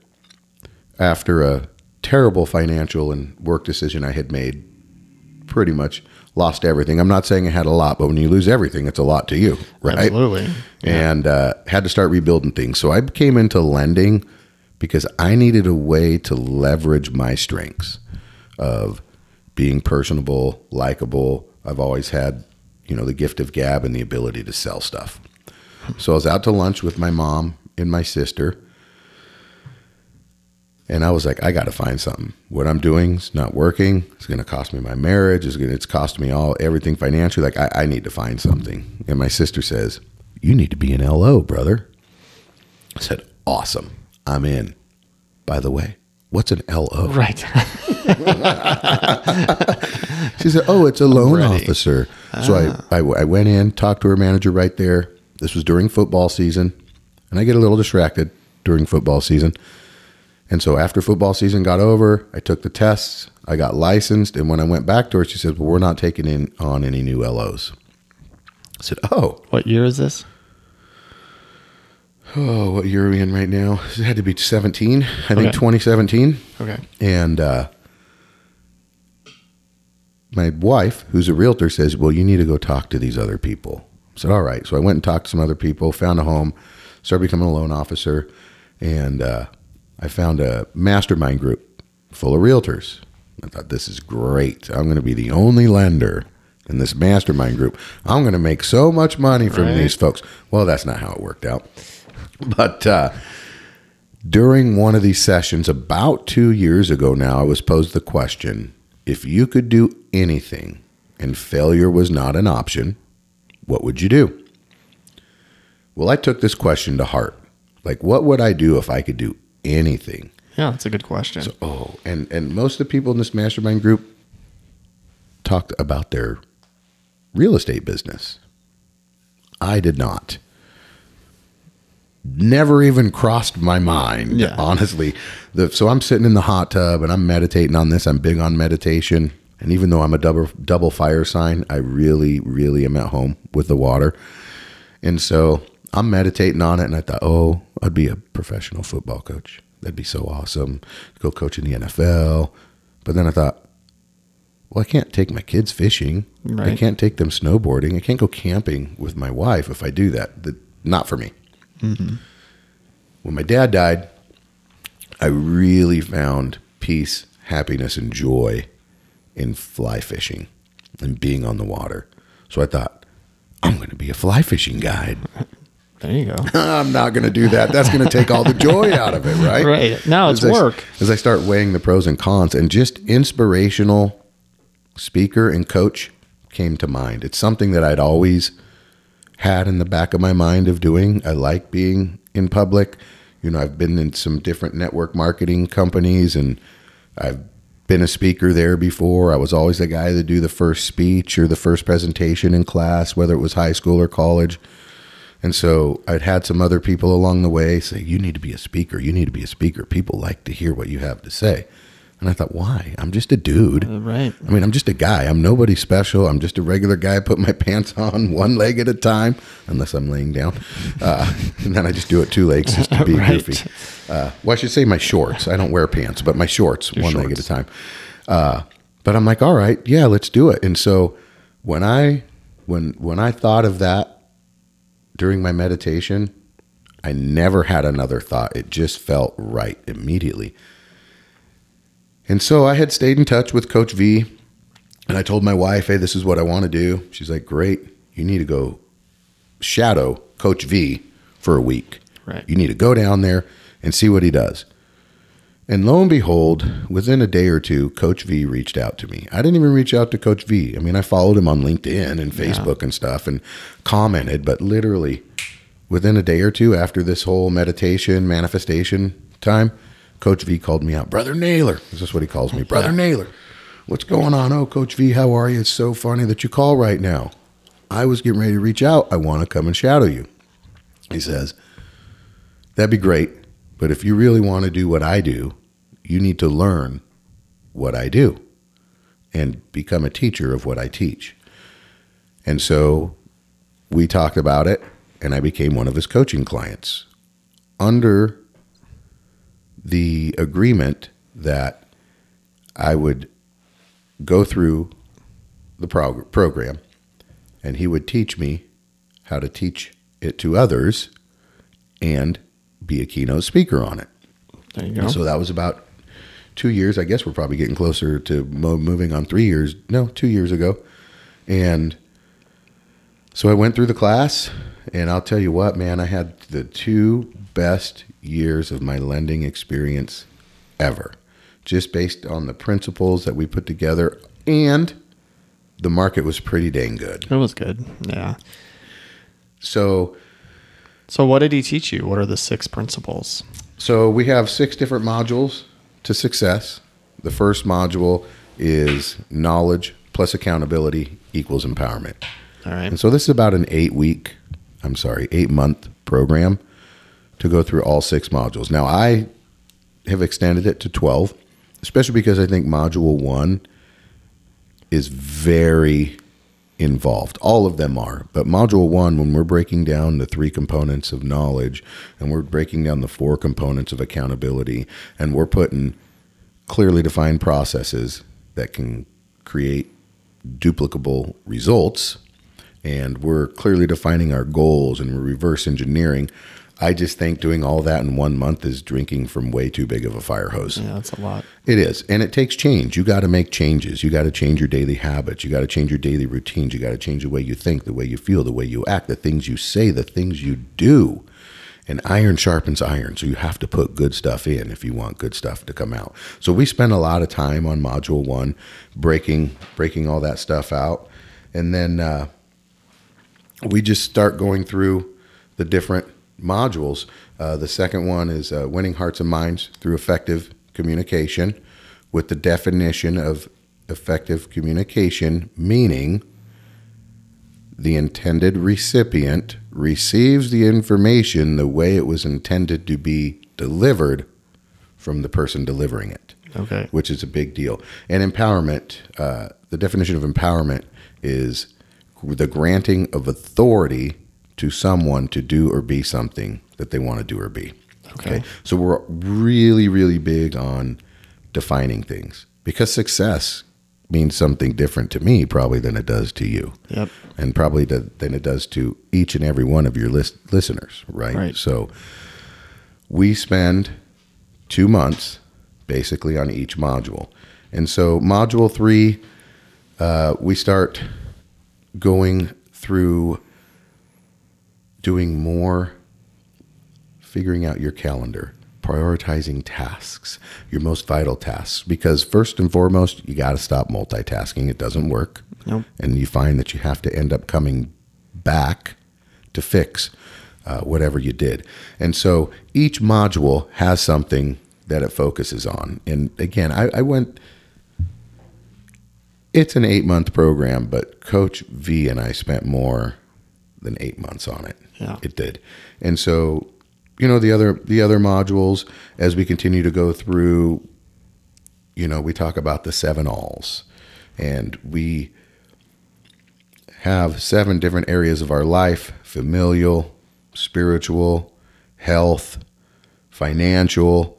after a terrible financial and work decision I had made. Pretty much lost everything. I'm not saying I had a lot, but when you lose everything, it's a lot to you, right? Absolutely. Yeah. And had to start rebuilding things. So I came into lending because I needed a way to leverage my strengths of being personable, likable. I've always had, you know, the gift of gab and the ability to sell stuff. So I was out to lunch with my mom and my sister, and I was like, I got to find something. What I'm doing is not working. It's going to cost me my marriage. It's cost me everything financially. Like, I need to find something. And my sister says, you need to be an LO, brother. I said, awesome. I'm in. By the way, what's an LO? Right. She said, oh, it's a loan officer. So I went in, talked to her manager right there. This was during football season. And I get a little distracted during football season. And so after football season got over, I took the tests, I got licensed, and when I went back to her, she said, well, we're not taking in on any new LOs. I said, oh. What year is this? Oh, what year are we in right now? It had to be 17, I think 2017. Okay. And my wife, who's a realtor, says, well, you need to go talk to these other people. I said, all right. So I went and talked to some other people, found a home, started becoming a loan officer, and I found a mastermind group full of realtors. I thought, this is great. I'm going to be the only lender in this mastermind group. I'm going to make so much money from these folks. Well, that's not how it worked out. But during one of these sessions, about 2 years ago now, I was posed the question, if you could do anything and failure was not an option, what would you do? Well, I took this question to heart. Like, what would I do if I could do anything? Yeah, that's a good question. So, and most of the people in this mastermind group talked about their real estate business. I did not. Never even crossed my mind, honestly. So I'm sitting in the hot tub and I'm meditating on this. I'm big on meditation. And even though I'm a double fire sign, I really, really am at home with the water. And so I'm meditating on it, and I thought, oh, I'd be a professional football coach. That'd be so awesome. Go coach in the NFL. But then I thought, well, I can't take my kids fishing. Right. I can't take them snowboarding. I can't go camping with my wife if I do that. Not for me. Mm-hmm. When my dad died, I really found peace, happiness, and joy in fly fishing and being on the water. So I thought, I'm going to be a fly fishing guide. There you go. I'm not going to do that. That's going to take all the joy out of it, right? Right. Now it's work. As I start weighing the pros and cons, and just inspirational speaker and coach came to mind. It's something that I'd always had in the back of my mind of doing. I like being in public. You know, I've been in some different network marketing companies, and I've been a speaker there before. I was always the guy to do the first speech or the first presentation in class, whether it was high school or college. And so I'd had some other people along the way say, you need to be a speaker. You need to be a speaker. People like to hear what you have to say. And I thought, why? I'm just a dude. Right. I mean, I'm just a guy. I'm nobody special. I'm just a regular guy. I put my pants on one leg at a time, unless I'm laying down. And then I just do it two legs just to be goofy. Well, I should say my shorts. I don't wear pants, but my shorts, leg at a time. But I'm like, all right, yeah, let's do it. And so when I thought of that, during my meditation, I never had another thought. It just felt right immediately. And so I had stayed in touch with Coach V, and I told my wife, hey, this is what I want to do. She's like, great. You need to go shadow Coach V for a week. Right. You need to go down there and see what he does. And lo and behold, within a day or two, Coach V reached out to me. I didn't even reach out to Coach V. I mean, I followed him on LinkedIn and Facebook and stuff and commented, but literally within a day or two after this whole meditation, manifestation time, Coach V called me out. Brother Naylor. Is this what he calls me? Brother Naylor. What's going on? Oh, Coach V, how are you? It's so funny that you call right now. I was getting ready to reach out. I want to come and shadow you. He says, that'd be great. But if you really want to do what I do, you need to learn what I do and become a teacher of what I teach. And so we talked about it, and I became one of his coaching clients under the agreement that I would go through the program, and he would teach me how to teach it to others and be a keynote speaker on it. There you go. And so that was about 2 years. I guess we're probably getting closer to moving on 3 years. No, 2 years ago. And so I went through the class, and I'll tell you what, man, I had the two best years of my lending experience ever, just based on the principles that we put together, and the market was pretty dang good. It was good. Yeah. So what did he teach you? What are the six principles? So we have six different modules to success. The first module is knowledge plus accountability equals empowerment. All right. And so this is about an 8-month program to go through all six modules. Now I have extended it to 12, especially because I think module 1 is very involved. All of them are, but module 1, when we're breaking down the 3 components of knowledge, and we're breaking down the 4 components of accountability, and we're putting clearly defined processes that can create duplicable results, and we're clearly defining our goals, and we're reverse engineering. I just think doing all that in 1 month is drinking from way too big of a fire hose. Yeah, that's a lot. It is. And it takes change. You got to make changes. You got to change your daily habits. You got to change your daily routines. You got to change the way you think, the way you feel, the way you act, the things you say, the things you do. And iron sharpens iron. So you have to put good stuff in if you want good stuff to come out. So we spent a lot of time on module 1, breaking all that stuff out. And then we just start going through the different modules. The second one is winning hearts and minds through effective communication, with the definition of effective communication meaning the intended recipient receives the information the way it was intended to be delivered from the person delivering it. Okay. Which is a big deal. And empowerment, the definition of empowerment is the granting of authority to someone to do or be something that they want to do or be. Okay. So we're really, really big on defining things, because success means something different to me probably than it does to you. Yep. And probably than it does to each and every one of your listeners, right? So we spend 2 months basically on each module. And so module 3, we start going through doing more, figuring out your calendar, prioritizing tasks, your most vital tasks, because first and foremost, you got to stop multitasking. It doesn't work. Nope. And you find that you have to end up coming back to fix whatever you did. And so each module has something that it focuses on. And again, it's an 8-month program, but Coach V and I spent more than 8 months on it. Yeah. It did. And so, you know, the other modules, as we continue to go through, you know, we talk about the 7 alls, and we have 7 different areas of our life: familial, spiritual, health, financial,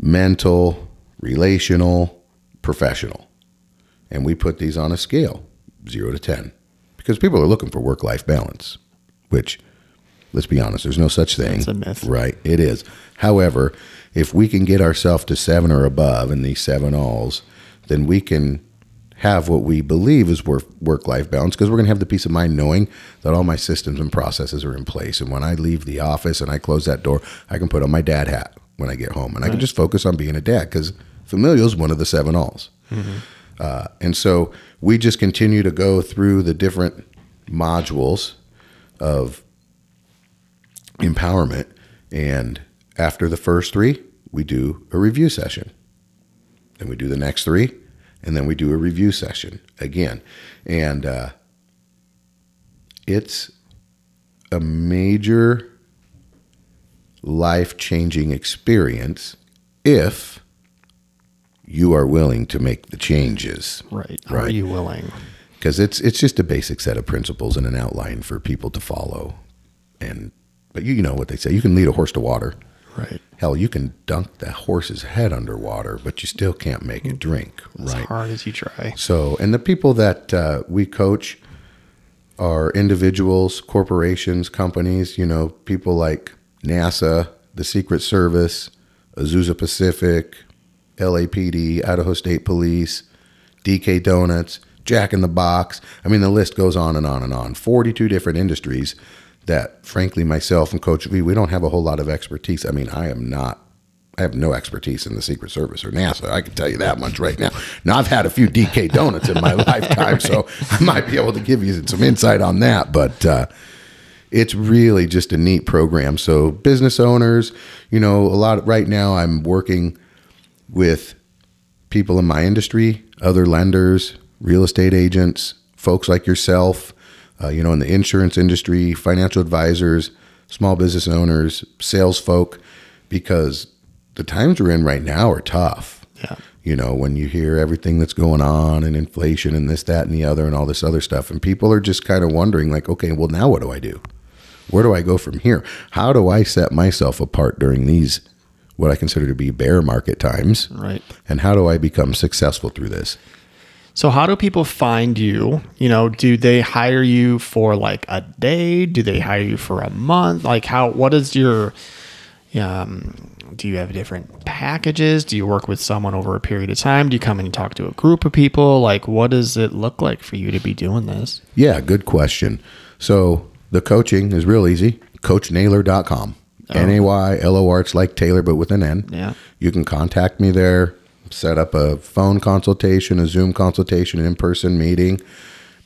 mental, relational, professional. And we put these on a scale 0 to 10, because people are looking for work-life balance, which, let's be honest, there's no such thing. It's a myth. Right, it is. However, if we can get ourselves to 7 or above in these 7 alls, then we can have what we believe is work-life balance, because we're going to have the peace of mind knowing that all my systems and processes are in place. And when I leave the office and I close that door, I can put on my dad hat when I get home. And I can just focus on being a dad, because familial is one of the 7 alls. Mm-hmm. And so we just continue to go through the different modules of empowerment. And after the first 3, we do a review session. Then we do the next 3, and then we do a review session again. And it's a major life-changing experience if you are willing to make the changes. Right. Right. Are you willing? Because it's just a basic set of principles and an outline for people to follow. But you know what they say, you can lead a horse to water. Right. Hell, you can dunk the horse's head underwater, but you still can't make it drink. As right? hard as you try. So, and the people that we coach are individuals, corporations, companies, you know, people like NASA, the Secret Service, Azusa Pacific, LAPD, Idaho State Police, DK Donuts, Jack in the Box. I mean, the list goes on and on and on. 42 different industries that, frankly, myself and Coach Lee, we don't have a whole lot of expertise. I mean, I have no expertise in the Secret Service or NASA. I can tell you that much right now. Now, I've had a few DK Donuts in my lifetime, right. So I might be able to give you some insight on that. But it's really just a neat program. So business owners, you know, a lot right now I'm working with people in my industry, other lenders, real estate agents, folks like yourself, you know, in the insurance industry, financial advisors, small business owners, sales folk, because the times we're in right now are tough. Yeah. You know, when you hear everything that's going on and inflation and this, that, and the other and all this other stuff, and people are just kind of wondering like, okay, well, now what do I do? Where do I go from here? How do I set myself apart during these what I consider to be bear market times? Right. And how do I become successful through this? So how do people find you? You know, do they hire you for like a day? Do they hire you for a month? Like what is your, do you have different packages? Do you work with someone over a period of time? Do you come and talk to a group of people? Like, what does it look like for you to be doing this? Yeah, good question. So the coaching is real easy. CoachNaylor.com. Naylor, it's like Taylor, but with an N. Yeah. You can contact me there, set up a phone consultation, a Zoom consultation, an in-person meeting,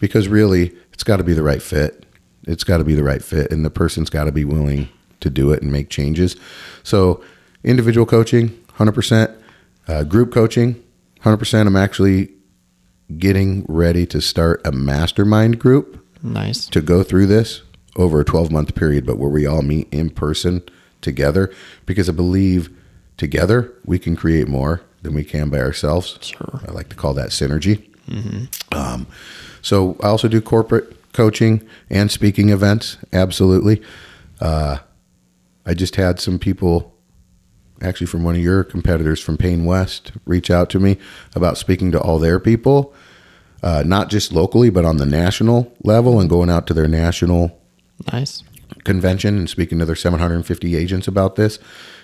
because really it's got to be the right fit. It's got to be the right fit, and the person's got to be willing to do it and make changes. So individual coaching, 100%. Group coaching, 100%. I'm actually getting ready to start a mastermind group. Nice. To go through this over a 12-month period, but where we all meet in person together, because I believe together we can create more than we can by ourselves. Sure. I like to call that synergy. Mm-hmm. So I also do corporate coaching and speaking events. Absolutely. I just had some people actually from one of your competitors from Payne West reach out to me about speaking to all their people, not just locally, but on the national level and going out to their national nice convention and speaking to their 750 agents about this.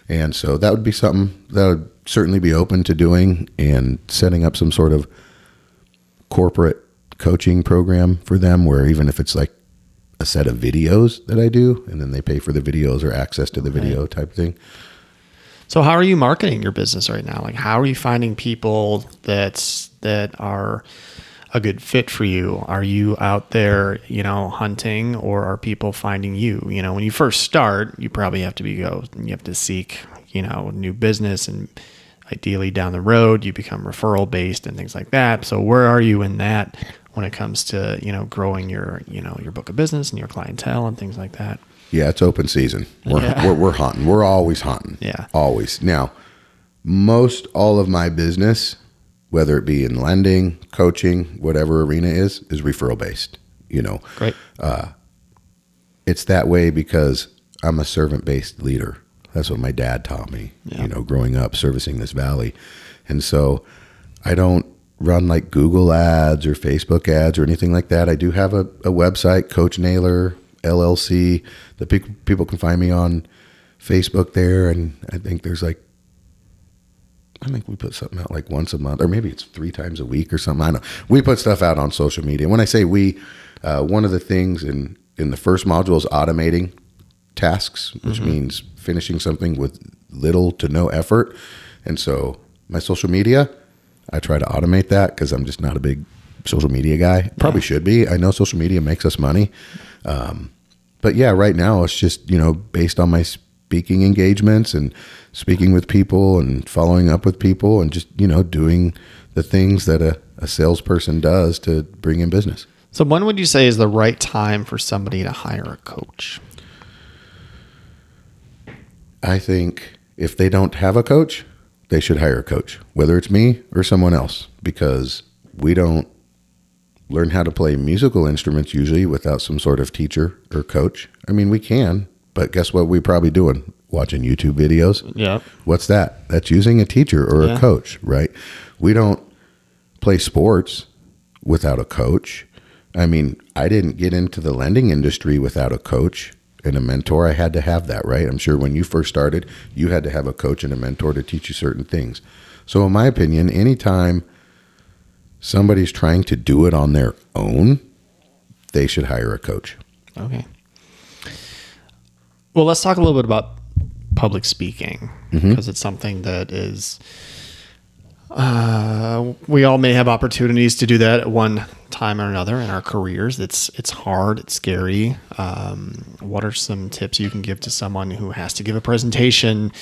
And so that would be something that I would certainly be open to doing, and setting up some sort of corporate coaching program for them, where even if it's like a set of videos that I do, and then they pay for the videos or access to the video type thing. So how are you marketing your business right now? Like, how are you finding people that are a good fit for you? Are you out there, you know, hunting, or are people finding you? You know, when you first start, you probably have to you have to seek, you know, new business, and ideally down the road, you become referral based and things like that. So where are you in that when it comes to, you know, growing your, you know, your book of business and your clientele and things like that? Yeah. It's open season. We're hunting. We're always hunting. Yeah. Always. Now, most all of my business, whether it be in lending, coaching, whatever arena is referral based, you know. Great. It's that way because I'm a servant based leader. That's what my dad taught me, you know, growing up servicing this valley. And so I don't run like Google ads or Facebook ads or anything like that. I do have a website, Coach Naylor LLC, that people can find me on Facebook there. And I think we put something out like once a month, or maybe it's 3 times a week or something. I don't know. We put stuff out on social media. When I say we, one of the things in the first module is automating tasks, which means finishing something with little to no effort. And so my social media, I try to automate that because I'm just not a big social media guy. Probably should be. I know social media makes us money. But yeah, right now it's just, you know, based on my speaking engagements and speaking with people and following up with people and just, you know, doing the things that a salesperson does to bring in business. So when would you say is the right time for somebody to hire a coach? I think if they don't have a coach, they should hire a coach, whether it's me or someone else, because we don't learn how to play musical instruments usually without some sort of teacher or coach. I mean, we can, but guess what we're probably doing? Watching YouTube videos. Yeah. What's that? That's using a teacher or a coach, right? We don't play sports without a coach. I mean, I didn't get into the lending industry without a coach and a mentor. I had to have that, right? I'm sure when you first started, you had to have a coach and a mentor to teach you certain things. So in my opinion, anytime somebody's trying to do it on their own, they should hire a coach. Okay. Well, let's talk a little bit about public speaking, because it's something that is, we all may have opportunities to do that at one time or another in our careers. It's hard. It's scary. What are some tips you can give to someone who has to give a presentation,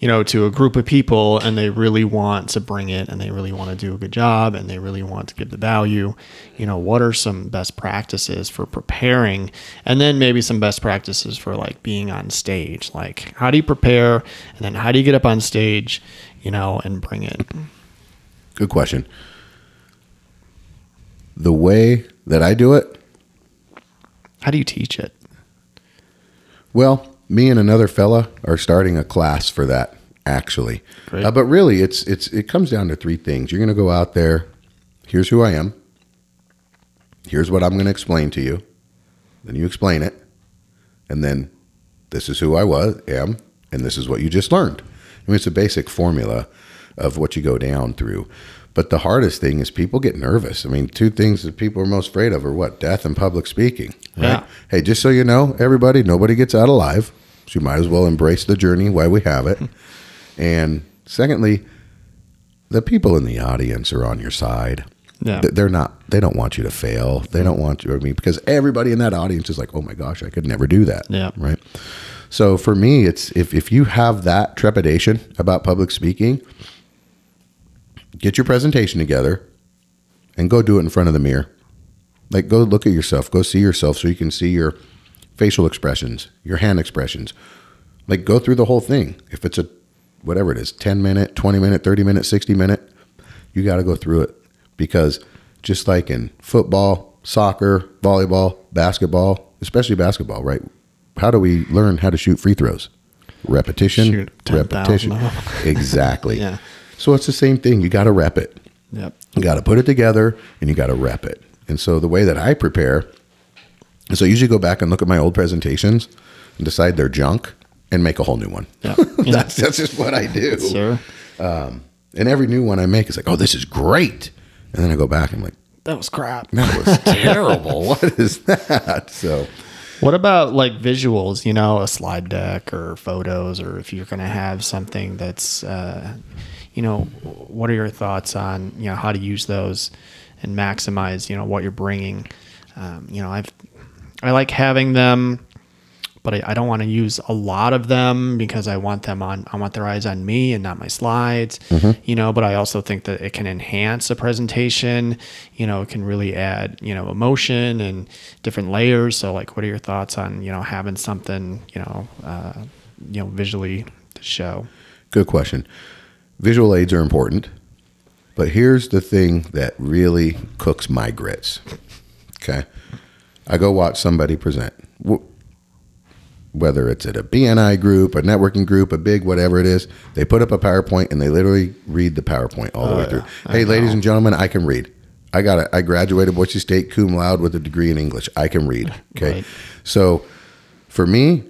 you know, to a group of people, and they really want to bring it, and they really want to do a good job, and they really want to give the value? You know, what are some best practices for preparing, and then maybe some best practices for like being on stage? Like, how do you prepare, and then how do you get up on stage, you know, and bring it? Good question. The way that I do it. How do you teach it? Well, me and another fella are starting a class for that, actually. But really, it comes down to three things. You're going to go out there. Here's who I am. Here's what I'm going to explain to you. Then you explain it. And then this is who I am, and this is what you just learned. I mean, it's a basic formula of what you go down through. But the hardest thing is people get nervous. I mean, two things that people are most afraid of are what? Death and public speaking. Right? Yeah. Hey, just so you know, everybody, nobody gets out alive. So you might as well embrace the journey while we have it. And secondly, the people in the audience are on your side. Yeah. They don't want you to fail. They don't want you, I mean, because everybody in that audience is like, oh my gosh, I could never do that. Yeah. Right. So for me, it's if you have that trepidation about public speaking, get your presentation together and go do it in front of the mirror. Like, go look at yourself, go see yourself so you can see your facial expressions, your hand expressions. Like, go through the whole thing. If it's whatever it is, 10 minute, 20 minute, 30 minute, 60 minute, you got to go through it, because just like in football, soccer, volleyball, basketball, especially basketball, right? How do we learn how to shoot free throws? Repetition. Exactly. Yeah. So it's the same thing. You got to rep it. Yep. You got to put it together, and you got to rep it. And so the way that I prepare is I usually go back and look at my old presentations and decide they're junk and make a whole new one. Yep. That's just what I do. Sure. And every new one I make is like, oh, this is great. And then I go back and I'm like, that was crap. That was terrible. What is that? So what about like visuals, you know, a slide deck or photos, or if you're going to have something that's, you know, what are your thoughts on, you know, how to use those and maximize, you know, what you're bringing? You know, I like having them, but I don't want to use a lot of them, because I want their eyes on me and not my slides, you know, but I also think that it can enhance a presentation, you know, it can really add, you know, emotion and different layers. So like, what are your thoughts on, you know, having something, you know, visually to show? Good question. Visual aids are important, but here's the thing that really cooks my grits. Okay. I go watch somebody present, whether it's at a BNI group, a networking group, a big, whatever it is, they put up a PowerPoint and they literally read the PowerPoint all the way through. Hey, ladies and gentlemen, I can read. I graduated Boise State cum laude with a degree in English. I can read. Okay. Right. So for me,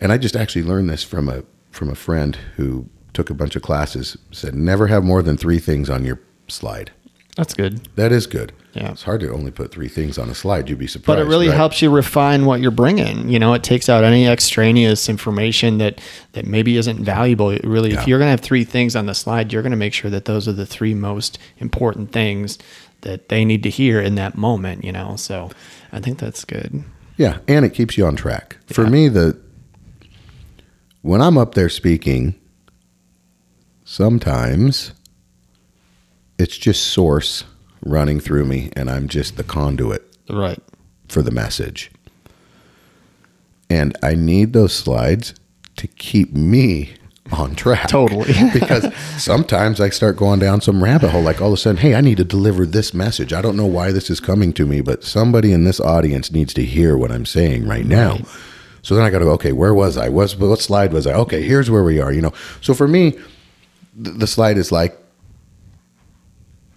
and I just actually learned this from a friend who took a bunch of classes, said never have more than three things on your slide. That's good. That is good. Yeah. It's hard to only put three things on a slide. You'd be surprised. But it really helps you refine what you're bringing. You know, it takes out any extraneous information that maybe isn't valuable. It really, if you're going to have three things on the slide, you're going to make sure that those are the three most important things that they need to hear in that moment, you know? So I think that's good. Yeah. And it keeps you on track. For me, when I'm up there speaking, sometimes it's just source running through me, and I'm just the conduit for the message. And I need those slides to keep me on track. Totally. Because sometimes I start going down some rabbit hole, like all of a sudden, hey, I need to deliver this message. I don't know why this is coming to me, but somebody in this audience needs to hear what I'm saying right now. Right. So then I got to go, okay, where was I? What slide was I? Okay, here's where we are, you know. So for me, the slide is like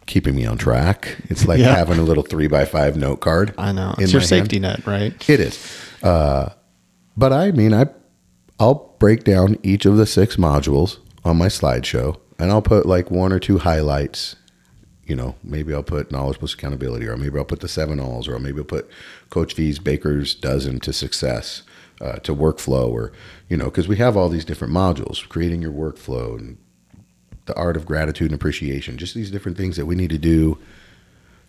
keeping me on track. It's like having a little 3x5 note card. I know. It's your safety net, right? It is. But I mean, I'll break down each of the 6 modules on my slideshow, and I'll put like 1 or 2 highlights. You know, maybe I'll put knowledge plus accountability, or maybe I'll put the 7 alls, or maybe I'll put Coach V's Baker's Dozen to Success, to Workflow, or, you know, because we have all these different modules, creating your workflow and the art of gratitude and appreciation, just these different things that we need to do,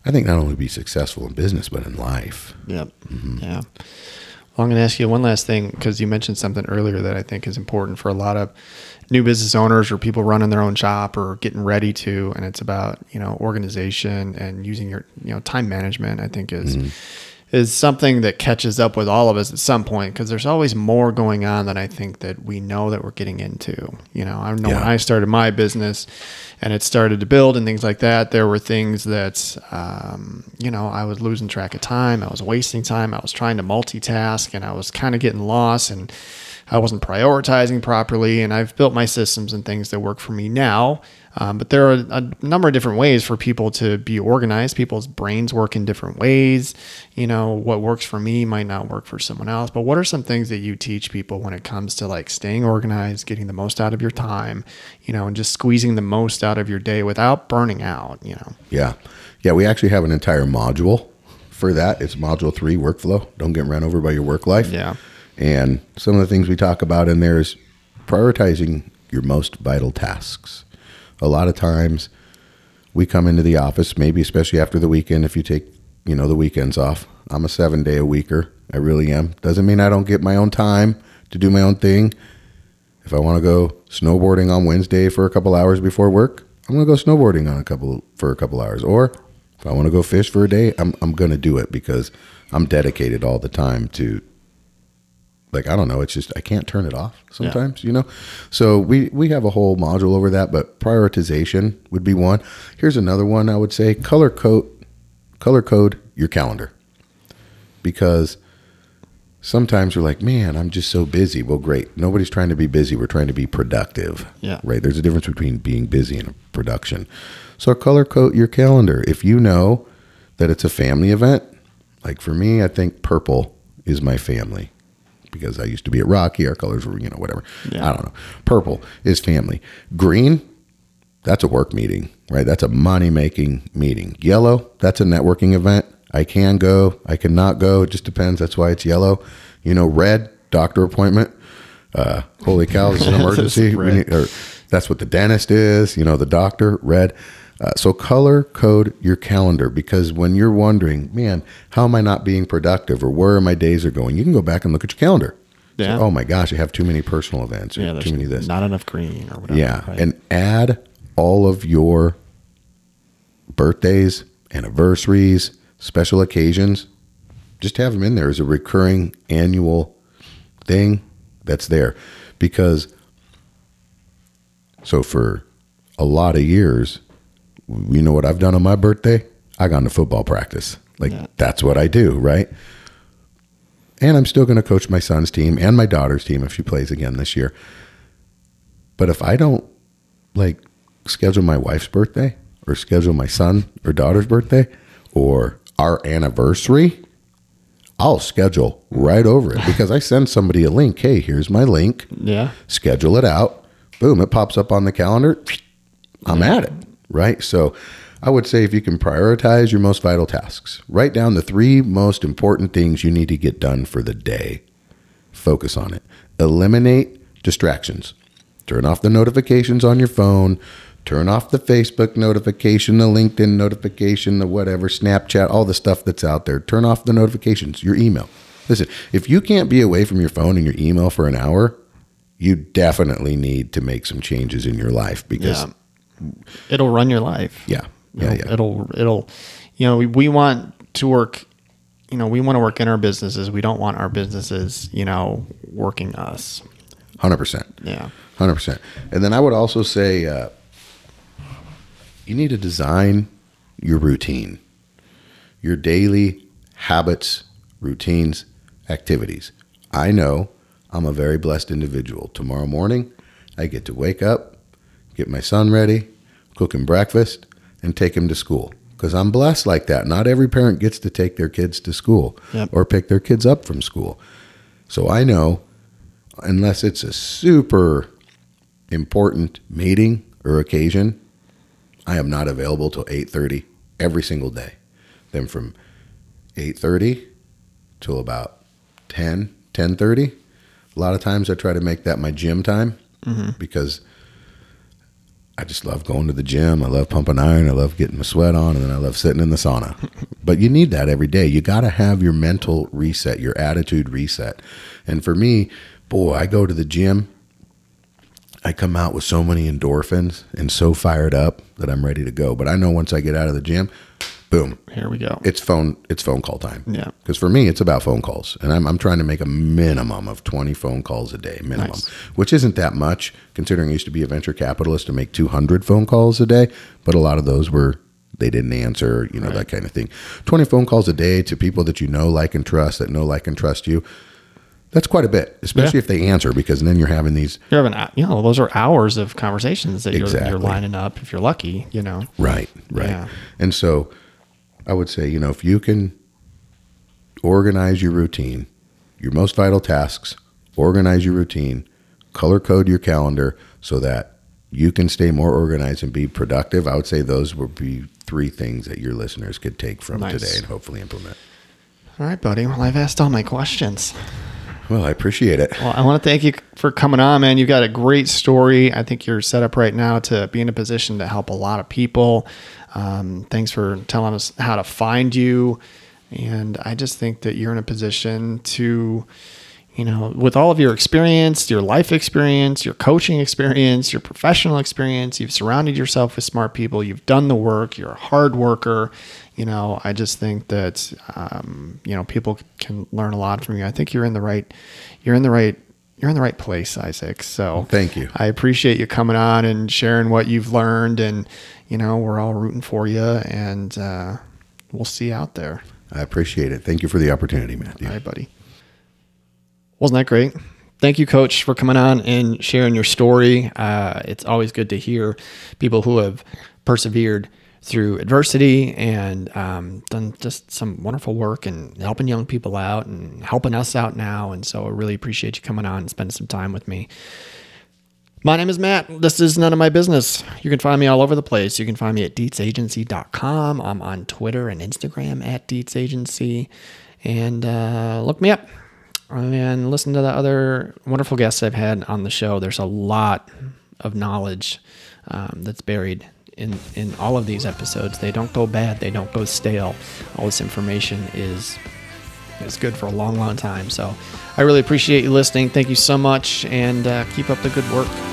I think, not only to be successful in business, but in life. Yep. Mm-hmm. Yeah. Well, I'm going to ask you one last thing, because you mentioned something earlier that I think is important for a lot of new business owners or people running their own shop or getting ready to, and it's about, you know, organization and using your, you know, time management, I think is something that catches up with all of us at some point, because there's always more going on than I think that we know that we're getting into. You know, I know when I started my business and it started to build and things like that, there were things that, you know, I was losing track of time. I was wasting time. I was trying to multitask, and I was kind of getting lost, and I wasn't prioritizing properly. And I've built my systems and things that work for me now. But there are a number of different ways for people to be organized. People's brains work in different ways. You know, what works for me might not work for someone else. But what are some things that you teach people when it comes to like staying organized, getting the most out of your time, you know, and just squeezing the most out of your day without burning out, you know? Yeah. Yeah. We actually have an entire module for that. It's module 3, workflow. Don't get run over by your work life. Yeah. And some of the things we talk about in there is prioritizing your most vital tasks. A lot of times we come into the office, maybe especially after the weekend, if you take, you know, the weekends off. I'm a 7-day-a-weeker. I really am. Doesn't mean I don't get my own time to do my own thing. If I want to go snowboarding on Wednesday for a couple hours before work, I'm going to go snowboarding for a couple hours. Or if I want to go fish for a day, I'm going to do it, because I'm dedicated all the time to, like, I don't know, it's just, I can't turn it off sometimes, you know? So we have a whole module over that, but prioritization would be one. Here's another one I would say, color code your calendar. Because sometimes we're like, man, I'm just so busy. Well, great. Nobody's trying to be busy. We're trying to be productive, right? There's a difference between being busy and production. So color code your calendar. If you know that it's a family event, like for me, I think purple is my family. Because I used to be at Rocky, our colors were, you know, whatever. Yeah. I don't know. Purple is family. Green, that's a work meeting, right? That's a money-making meeting. Yellow, that's a networking event. I can go. I cannot go. It just depends. That's why it's yellow. You know, red, doctor appointment. Holy cow, it's an emergency. That's what the dentist is, you know, the doctor, red. So color code your calendar, because when you're wondering, man, how am I not being productive, or where are my days are going? You can go back and look at your calendar. Yeah. So, oh my gosh, I have too many personal events, or too many this, not enough green, or whatever. Yeah, right. And add all of your birthdays, anniversaries, special occasions. Just have them in there as a recurring annual thing that's there, because so for a lot of years. You know what I've done on my birthday? I got into football practice. Like, that's what I do, right? And I'm still going to coach my son's team and my daughter's team if she plays again this year. But if I don't, like, schedule my wife's birthday or schedule my son or daughter's birthday or our anniversary, I'll schedule right over it, because I send somebody a link. Hey, here's my link. Yeah. Schedule it out. Boom, it pops up on the calendar. I'm at it. Right? So I would say if you can prioritize your most vital tasks, write down the 3 most important things you need to get done for the day. Focus on it. Eliminate distractions. Turn off the notifications on your phone. Turn off the Facebook notification, the LinkedIn notification, the whatever, Snapchat, all the stuff that's out there. Turn off the notifications, your email. Listen, if you can't be away from your phone and your email for an hour, you definitely need to make some changes in your life, because it'll run your life. It'll you know, we want to work, you know, we want to work in our businesses. We don't want our businesses, you know, working us. 100%. Yeah. 100%. And then I would also say you need to design your routine, your daily habits, routines, activities. I know I'm a very blessed individual. Tomorrow morning, I get to wake up, get my son ready, cook him breakfast, and take him to school because I'm blessed like that. Not every parent gets to take their kids to school or pick their kids up from school. So I know unless it's a super important meeting or occasion, I am not available till 8:30 every single day. Then from 8:30 till about 10:30, a lot of times I try to make that my gym time because I just love going to the gym. I love pumping iron. I love getting my sweat on. And then I love sitting in the sauna. But you need that every day. You got to have your mental reset, your attitude reset. And for me, boy, I go to the gym. I come out with so many endorphins and so fired up that I'm ready to go. But I know once I get out of the gym, boom. Here we go. It's phone call time. Yeah. Because for me, it's about phone calls. And I'm trying to make a minimum of 20 phone calls a day, minimum, which isn't that much considering I used to be a venture capitalist to make 200 phone calls a day. But a lot of those were, they didn't answer, you know, that kind of thing. 20 phone calls a day to people that you know, like, and trust, that know, like, and trust you. That's quite a bit, especially if they answer, because then you're having these. You're having, you know, those are hours of conversations that you're lining up if you're lucky, you know. Right. Yeah. And so I would say, you know, if you can organize your routine, your most vital tasks, organize your routine, color code your calendar so that you can stay more organized and be productive. I would say those would be three things that your listeners could take from today and hopefully implement. All right, buddy. Well, I've asked all my questions. Well, I appreciate it. Well, I want to thank you for coming on, man. You've got a great story. I think you're set up right now to be in a position to help a lot of people. Thanks for telling us how to find you. And I just think that you're in a position to, you know, with all of your experience, your life experience, your coaching experience, your professional experience, you've surrounded yourself with smart people. You've done the work. You're a hard worker. You know, I just think that, you know, people can learn a lot from you. I think you're in the right place, Isaac. So thank you. I appreciate you coming on and sharing what you've learned, and, you know, we're all rooting for you, and we'll see you out there. I appreciate it. Thank you for the opportunity, Matthew. All right, buddy. Wasn't that great? Thank you, Coach, for coming on and sharing your story. It's always good to hear people who have persevered through adversity and done just some wonderful work and helping young people out and helping us out now. And so I really appreciate you coming on and spending some time with me. My name is Matt. This is None of My Business. You can find me all over the place. You can find me at DeetsAgency.com. I'm on Twitter and Instagram at DeetsAgency. And look me up and listen to the other wonderful guests I've had on the show. There's a lot of knowledge that's buried in all of these episodes. They don't go bad. They don't go stale. All this information is good for a long, long time. So I really appreciate you listening. Thank you so much, and keep up the good work.